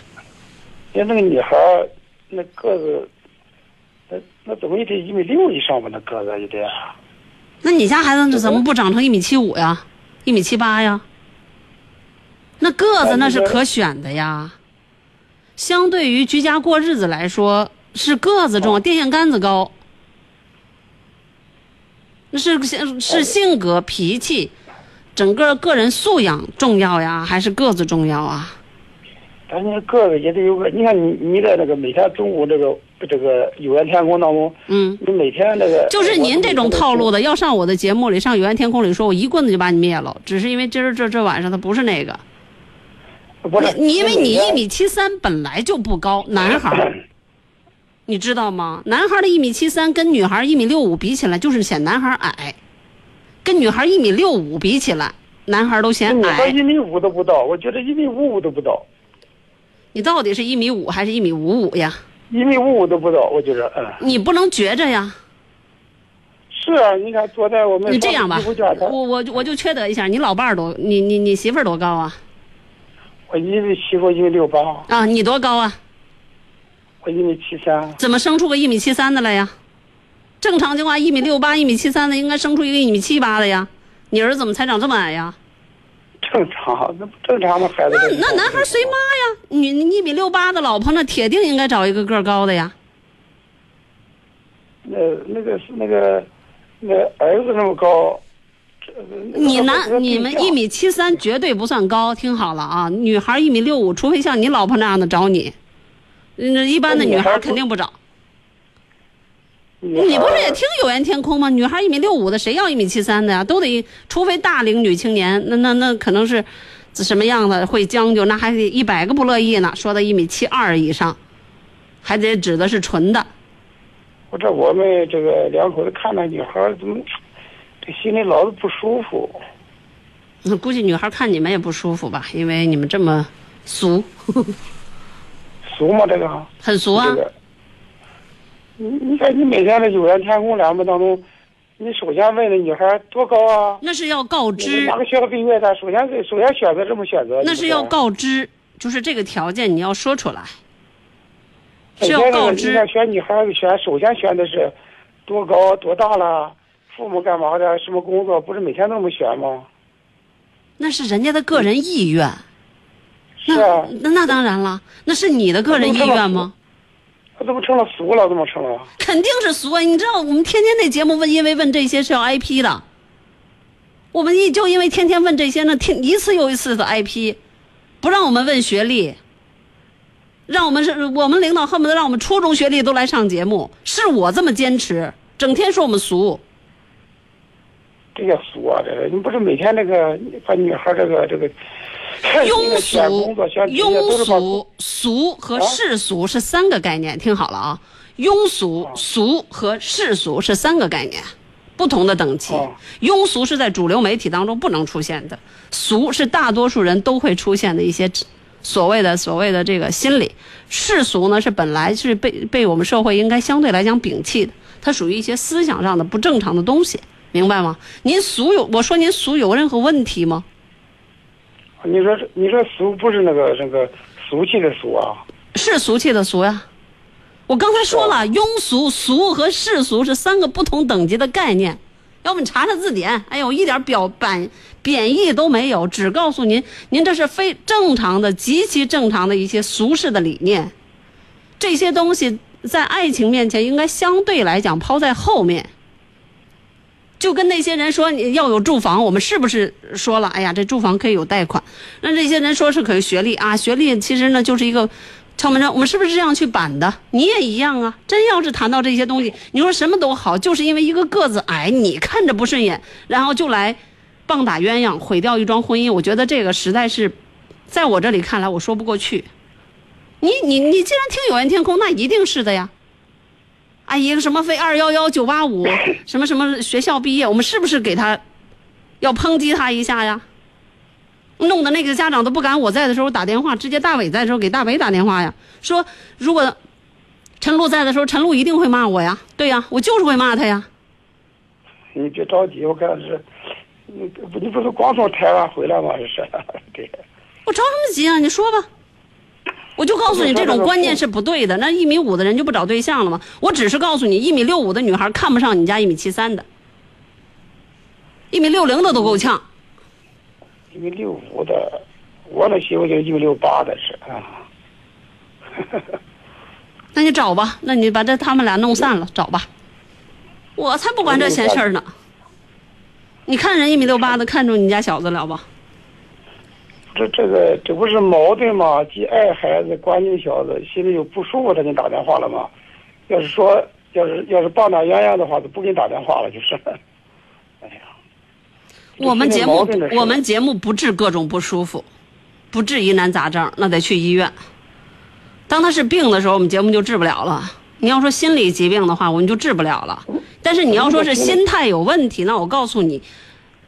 因为那个女孩那个子，那那怎么也得一米六以上吧？那个子也得。那你家孩子怎么不长成一米七五呀？一米七八呀？那个子那是可选的呀。相对于居家过日子来说，是个子重，电线杆子高。那是是性格脾气。整个个人素养重要呀，还是个子重要啊？但是个子也得有个，你看你你在那个每天中午这个这个有缘天空当中，嗯，你每天那个就是您这种套路的，要上我的节目里，上有缘天空里说，我一棍子就把你灭了，只是因为今儿这这晚上他不是那个，不是你，因为你一米七三本来就不高，男孩，你知道吗？男孩的一米七三跟女孩一米六五比起来，就是显男孩矮。跟女孩一米六五比起来，男孩都嫌矮。女孩一米五都不到，我觉得一米五五都不到。你到底是一米五还是一米五五呀？一米五五都不到，我觉得。嗯。你不能觉着呀。是啊，你看昨天我们。你这样吧，我我我就缺德一下，你老伴儿多，你你你媳妇儿多高啊？我一米媳妇一米六八。啊，你多高啊？我一米七三。怎么生出个一米七三的来呀？正常情况一米六八、一米七三的应该生出一个一米七八的呀，你儿子怎么才长这么矮呀？正常，那不正常的孩子。那那男孩随妈呀，你一米六八的老婆，那铁定应该找一个个高的呀。那那个是那个，那儿子那么高，你男你们一米七三绝对不算高，听好了啊，女孩一米六五，除非像你老婆那样的找你，那一般的女孩肯定不找。你不是也听有缘天空吗？女孩一米六五的，谁要一米七三的呀？都得，除非大龄女青年，那那那可能是什么样的会将就，那还得一百个不乐意呢。说到一米七二以上，还得指的是纯的。我这我们这个两口子看那女孩怎么，这心里老是不舒服。那估计女孩看你们也不舒服吧，因为你们这么俗。俗吗？这个很俗啊。这个你你看，你每天的有缘天空栏目当中，你首先问的女孩多高啊？那是要告知哪个学校毕业的，首先首先选择这么选择。那是要告知，就是这个条件你要说出来，是要告知。你看选女孩选，首先选的是多高、多大了，父母干嘛的，什么工作，不是每天那么选吗？那是人家的个人意愿。是啊。那那当然了，那是你的个人意愿吗？怎么成了俗了？怎么成了？肯定是俗啊！你知道我们天天那节目问，因为问这些是要挨批的。我们一就因为天天问这些，那天一次又一次的挨批，不让我们问学历，让我们是我们领导恨不得让我们初中学历都来上节目。是我这么坚持，整天说我们俗。这叫俗啊！这个你不是每天那个把女孩这个这个。庸俗、庸俗、俗和世俗是三个概念，听好了啊！庸俗、俗和世俗是三个概念，不同的等级。庸俗是在主流媒体当中不能出现的，俗是大多数人都会出现的一些所谓的所谓的这个心理。世俗呢是本来是被被我们社会应该相对来讲摒弃的，它属于一些思想上的不正常的东西，明白吗？您俗有，我说您俗有任何问题吗？你说你说俗不是那个那个俗气的俗啊，是俗气的俗呀、啊。我刚才说了，庸俗、俗和世俗是三个不同等级的概念。要不你查查字典，哎呦，一点表板贬义都没有，只告诉您，您这是非正常的、极其正常的一些俗世的理念。这些东西在爱情面前应该相对来讲抛在后面。就跟那些人说你要有住房，我们是不是说了？哎呀，这住房可以有贷款。那这些人说是可以学历啊，学历其实呢就是一个敲门砖。我们是不是这样去板的？你也一样啊。真要是谈到这些东西，你说什么都好，就是因为一个个子矮，你看着不顺眼，然后就来棒打鸳鸯，毁掉一桩婚姻。我觉得这个实在是，在我这里看来，我说不过去。你你你，既然听有缘天空，那一定是的呀。啊，一个什么非二幺幺九八五，什么什么学校毕业，我们是不是给他，要抨击他一下呀？弄得那个家长都不敢我在的时候打电话，直接大伟在的时候给大伟打电话呀，说如果陈露在的时候，陈露一定会骂我呀，对呀，我就是会骂他呀。你别着急，我看是你你不是光从台湾回来吗？是，对。我着什么急啊？你说吧。我就告诉你，这种观念是不对的。那一米五的人就不找对象了吗？我只是告诉你，一米六五的女孩看不上你家一米七三的，一米六零的都够呛。一米六五的，我的媳妇就一米六八的是啊。那你找吧，那你把这他们俩弄散了，找吧。我才不管这闲事儿呢。你看人一米六八的看中你家小子了吧？这这个这不是矛盾吗？既爱孩子关心小子，心里有不舒服他给你打电话了吗？要是说要是要是棒打鸳鸯的话，就不给你打电话了，就是。哎呀，我们节目我们节目不治各种不舒服，不治疑难杂症，那得去医院。当他是病的时候，我们节目就治不了了。你要说心理疾病的话，我们就治不了了。但是你要说是心态有问题，那我告诉你。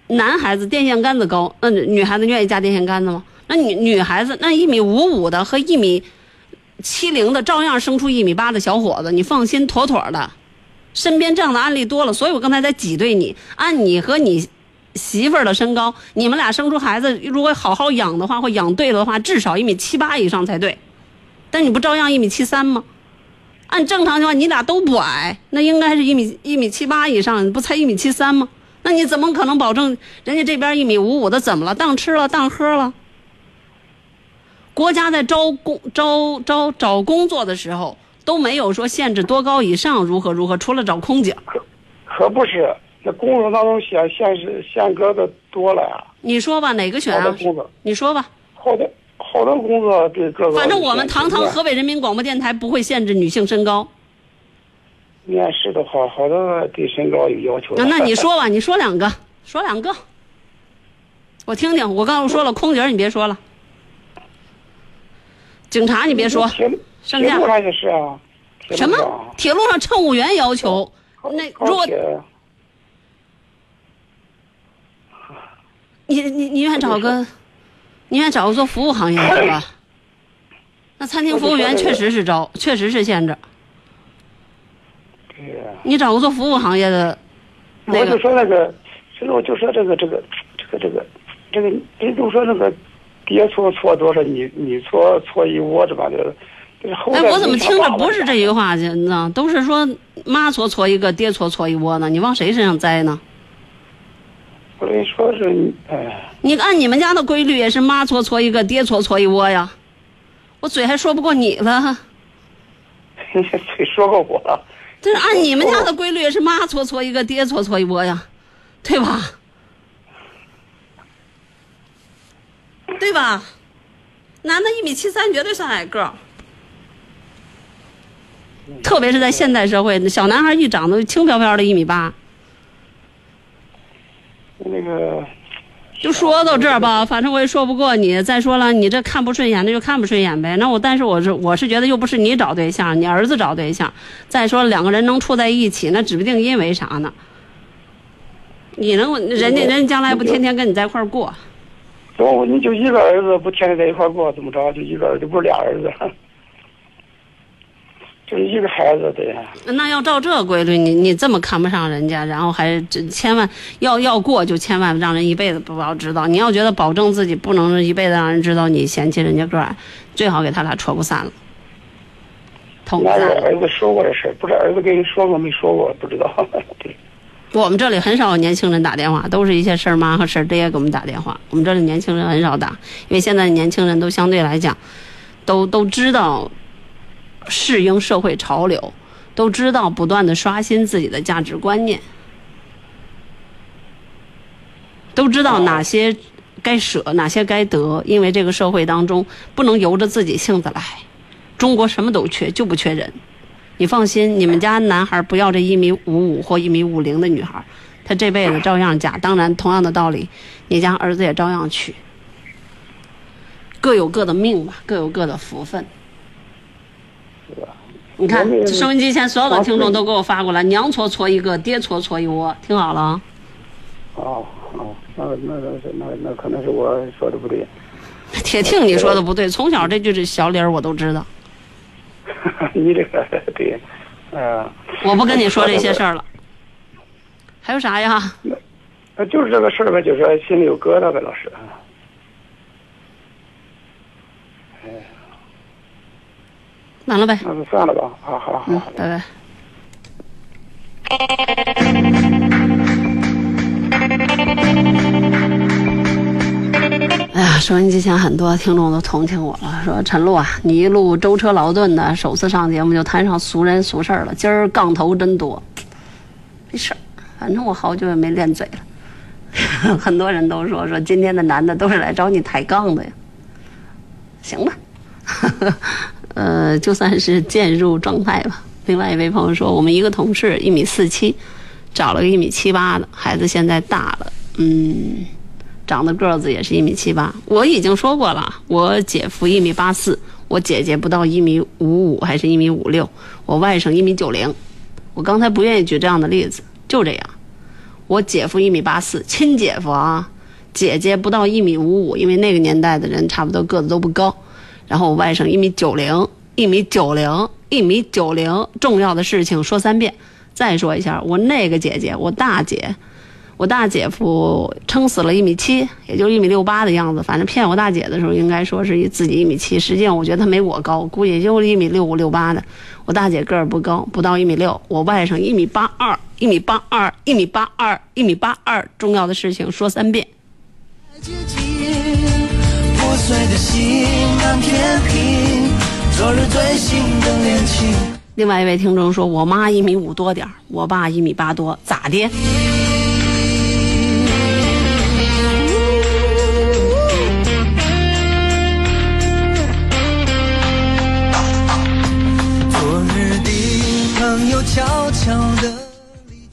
男孩子电线杆子高，那女孩子愿意架电线杆子吗？那女女孩子那一米五五的和一米七零的照样生出一米八的小伙子，你放心妥妥的。身边这样的案例多了，所以我刚才在挤兑你，按你和你媳妇儿的身高，你们俩生出孩子如果好好养的话，或养对了的话，至少一米七八以上才对。但你不照样一米七三吗？按正常情况你俩都不矮，那应该是一米一米七八以上，你不才一米七三吗？那你怎么可能保证人家这边一米五五的怎么了？当吃了，当喝了。国家在招工、招招找工作的时候都没有说限制多高以上如何如何，除了找空姐。可可不是，那工作当中限限是限格的多了呀、啊。你说吧，哪个选啊？你说吧。好的，好的工作对各个。反正我们堂堂河北人民广播电台不会限制女性身高。面试的好好的对身高有要求的、啊、那你说吧，你说两个，说两个我听听。我刚才说了空姐你别说了，警察你别说，上下铁路上也是啊，什么铁路上乘务员要求那如果你你你愿找个你愿找个做服务行业的吧？那餐厅服务员确实是招，确实是限制。你找个做服务行业的、那个，我就说那个，所以我就说这个这个这个这个这个，人都说那个爹错错多少，你你错错一窝子吧，就是就是后代。哎，我怎么听着不是这一句话呢？都是说妈错错一个，爹错错一窝呢？你往谁身上栽呢？我跟你说是，哎，你按你们家的规律也是妈错错一个，爹错错一窝呀。我嘴还说不过你了，你嘴说过我了。但是按你们家的规律是妈搓搓一个，爹搓搓一窝呀，对吧？对吧？男的一米七三绝对算矮个，特别是在现代社会，小男孩一长都轻飘飘的一米八。那个，就说到这儿吧，反正我也说不过你。再说了，你这看不顺眼，那就看不顺眼呗。那我，但是我是我是觉得，又不是你找对象，你儿子找对象。再说了，两个人能处在一起，那指不定因为啥呢？你能人家人家将来不天天跟你在一块儿过？我你就一个儿子，不天天在一块儿过，怎么着？就一个儿子，不是俩儿子，就是一个孩子对。那要照这规律，你你这么看不上人家，然后还千万要要过，就千万让人一辈子不要知道。你要觉得保证自己不能一辈子让人知道你嫌弃人家个儿，最好给他俩戳不散了。捅散了。儿子说过这事，不是儿子跟你说过没说过，不知道。对，我们这里很少有年轻人打电话，都是一些事儿妈和事儿爹给我们打电话。我们这里年轻人很少打，因为现在年轻人都相对来讲，都都知道。适应社会潮流，都知道不断的刷新自己的价值观念，都知道哪些该舍，哪些该得。因为这个社会当中不能由着自己性子来，中国什么都缺，就不缺人。你放心，你们家男孩不要这一米五五或一米五零的女孩，他这辈子照样嫁。当然，同样的道理，你家儿子也照样娶。各有各的命吧，各有各的福分。你看收音机前所有的听众都给我发过来，娘搓搓一个，爹搓搓一窝，听好了啊。哦。哦，那那那那可能是我说的不对。铁听你说的不对，从小这句小理儿我都知道。你这个对，嗯、呃。我不跟你说这些事儿了。还有啥呀？那那就是这个事儿呗，就是说心里有疙瘩呗，老师。哎。完了呗。那就算了吧，好好好，嗯、好拜拜。哎呀，收音机前很多听众都同情我了，说陈露啊，你一路舟车劳顿的，首次上节目就摊上俗人俗事了，今儿杠头真多。没事儿，反正我好久也没练嘴了。很多人都说说今天的男的都是来找你抬杠的呀，行吧，呃，就算是渐入状态吧。另外一位朋友说，我们一个同事一米四七，找了个一米七八的，孩子现在大了，嗯，长的个子也是一米七八。我已经说过了，我姐夫一米八四，我姐姐不到一米五五还是一米五六，我外甥一米九零。我刚才不愿意举这样的例子，就这样，我姐夫一米八四，亲姐夫啊，姐姐不到一米五五，因为那个年代的人差不多个子都不高。然后我外甥一米九零，一米九零。一米九零，重要的事情说三遍。再说一下，我那个姐姐，我大姐，我大姐夫撑死了一米七，也就一米六八的样子。反正骗我大姐的时候，应该说是自己一米七，实际上我觉得她没我高，估计也就一米六五六八的。我大姐个儿不高，不到一米六，我外甥一米八二，一米八二，一米八二，一米八二。重要的事情说三遍。破碎的心满天平。昨日最新的恋情。另外一位听众说，我妈一米五多点，我爸一米八多，咋的？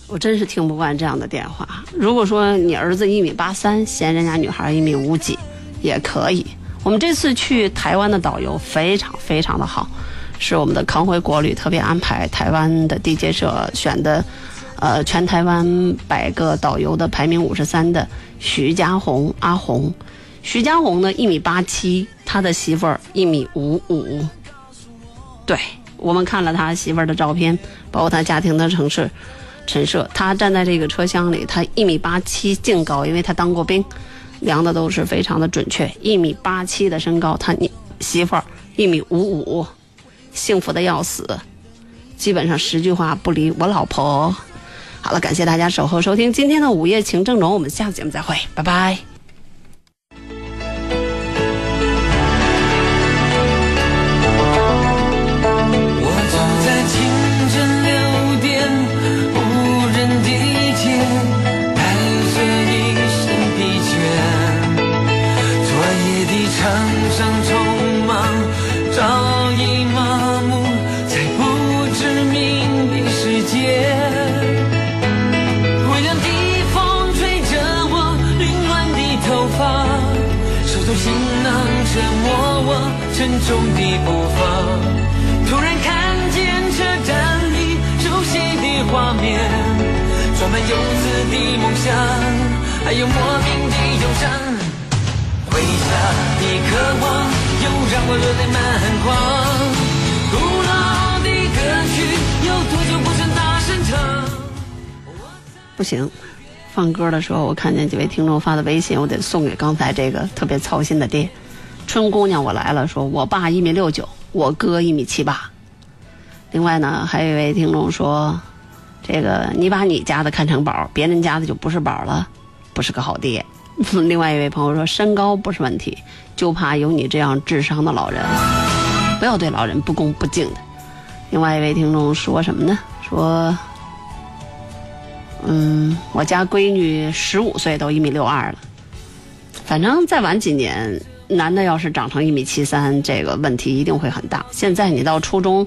我真是听不惯这样的电话。如果说你儿子一米八三，嫌人家女孩一米五几，也可以。我们这次去台湾的导游非常非常的好，是我们的康辉国旅特别安排台湾的地接社选的，呃，全台湾百个导游的排名五十三的徐家红阿红，徐家红呢一米八七，他的媳妇儿一米五五，对我们看了他媳妇儿的照片，包括他家庭的城市陈设，他站在这个车厢里，他一米八七净高，因为他当过兵。量的都是非常的准确，一米八七的身高，他媳妇儿一米五五，幸福的要死，基本上十句话不离我老婆。好了，感谢大家守候收听今天的午夜情正浓，我们下次节目再会，拜拜。沉重的步伐，突然看见车站里熟悉的画面，装满游子的梦想，还有莫名的忧伤。回家的渴望又让我热泪满眶，古老的歌曲有多久不曾大声唱？不行，放歌的时候我看见几位听众发的微信，我得送给刚才这个特别操心的爹。春姑娘，我来了。说我爸一米六九，我哥一米七八。另外呢，还有一位听众说，这个你把你家的看成宝，别人家的就不是宝了，不是个好爹。另外一位朋友说，身高不是问题，就怕有你这样智商的老人，不要对老人不恭不敬的。另外一位听众说什么呢？说，嗯，我家闺女十五岁都一米六二了，反正再晚几年。男的要是长成一米七三，这个问题一定会很大。现在你到初中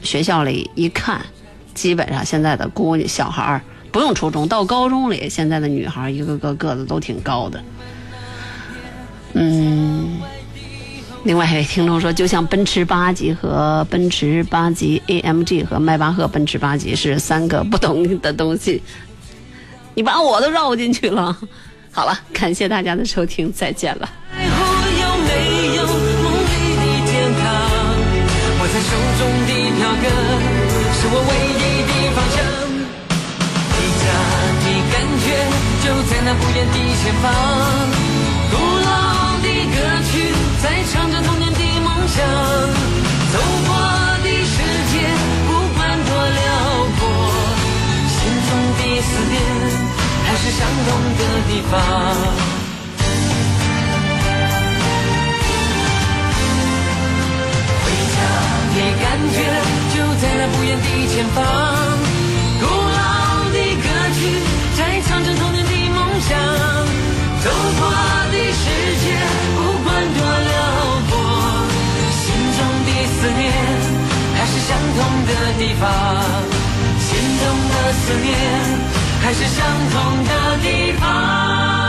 学校里一看，基本上现在的姑娘小孩不用初中，到高中里，现在的女孩一个个个子都挺高的。嗯，另外一位听众说，就像奔驰八级和奔驰八级 A M G 和迈巴赫奔驰八级是三个不同的东西，你把我都绕进去了。好了，感谢大家的收听，再见了。那不远的前方，古老的歌曲在唱着童年的梦想，走过的世界不管多辽阔，心中的思念还是相同的地方。回家的感觉就在那不远的前方，古老的歌曲在唱着童年的想走过的世界不管多辽阔，心中的思念还是相同的地方，心中的思念还是相同的地方。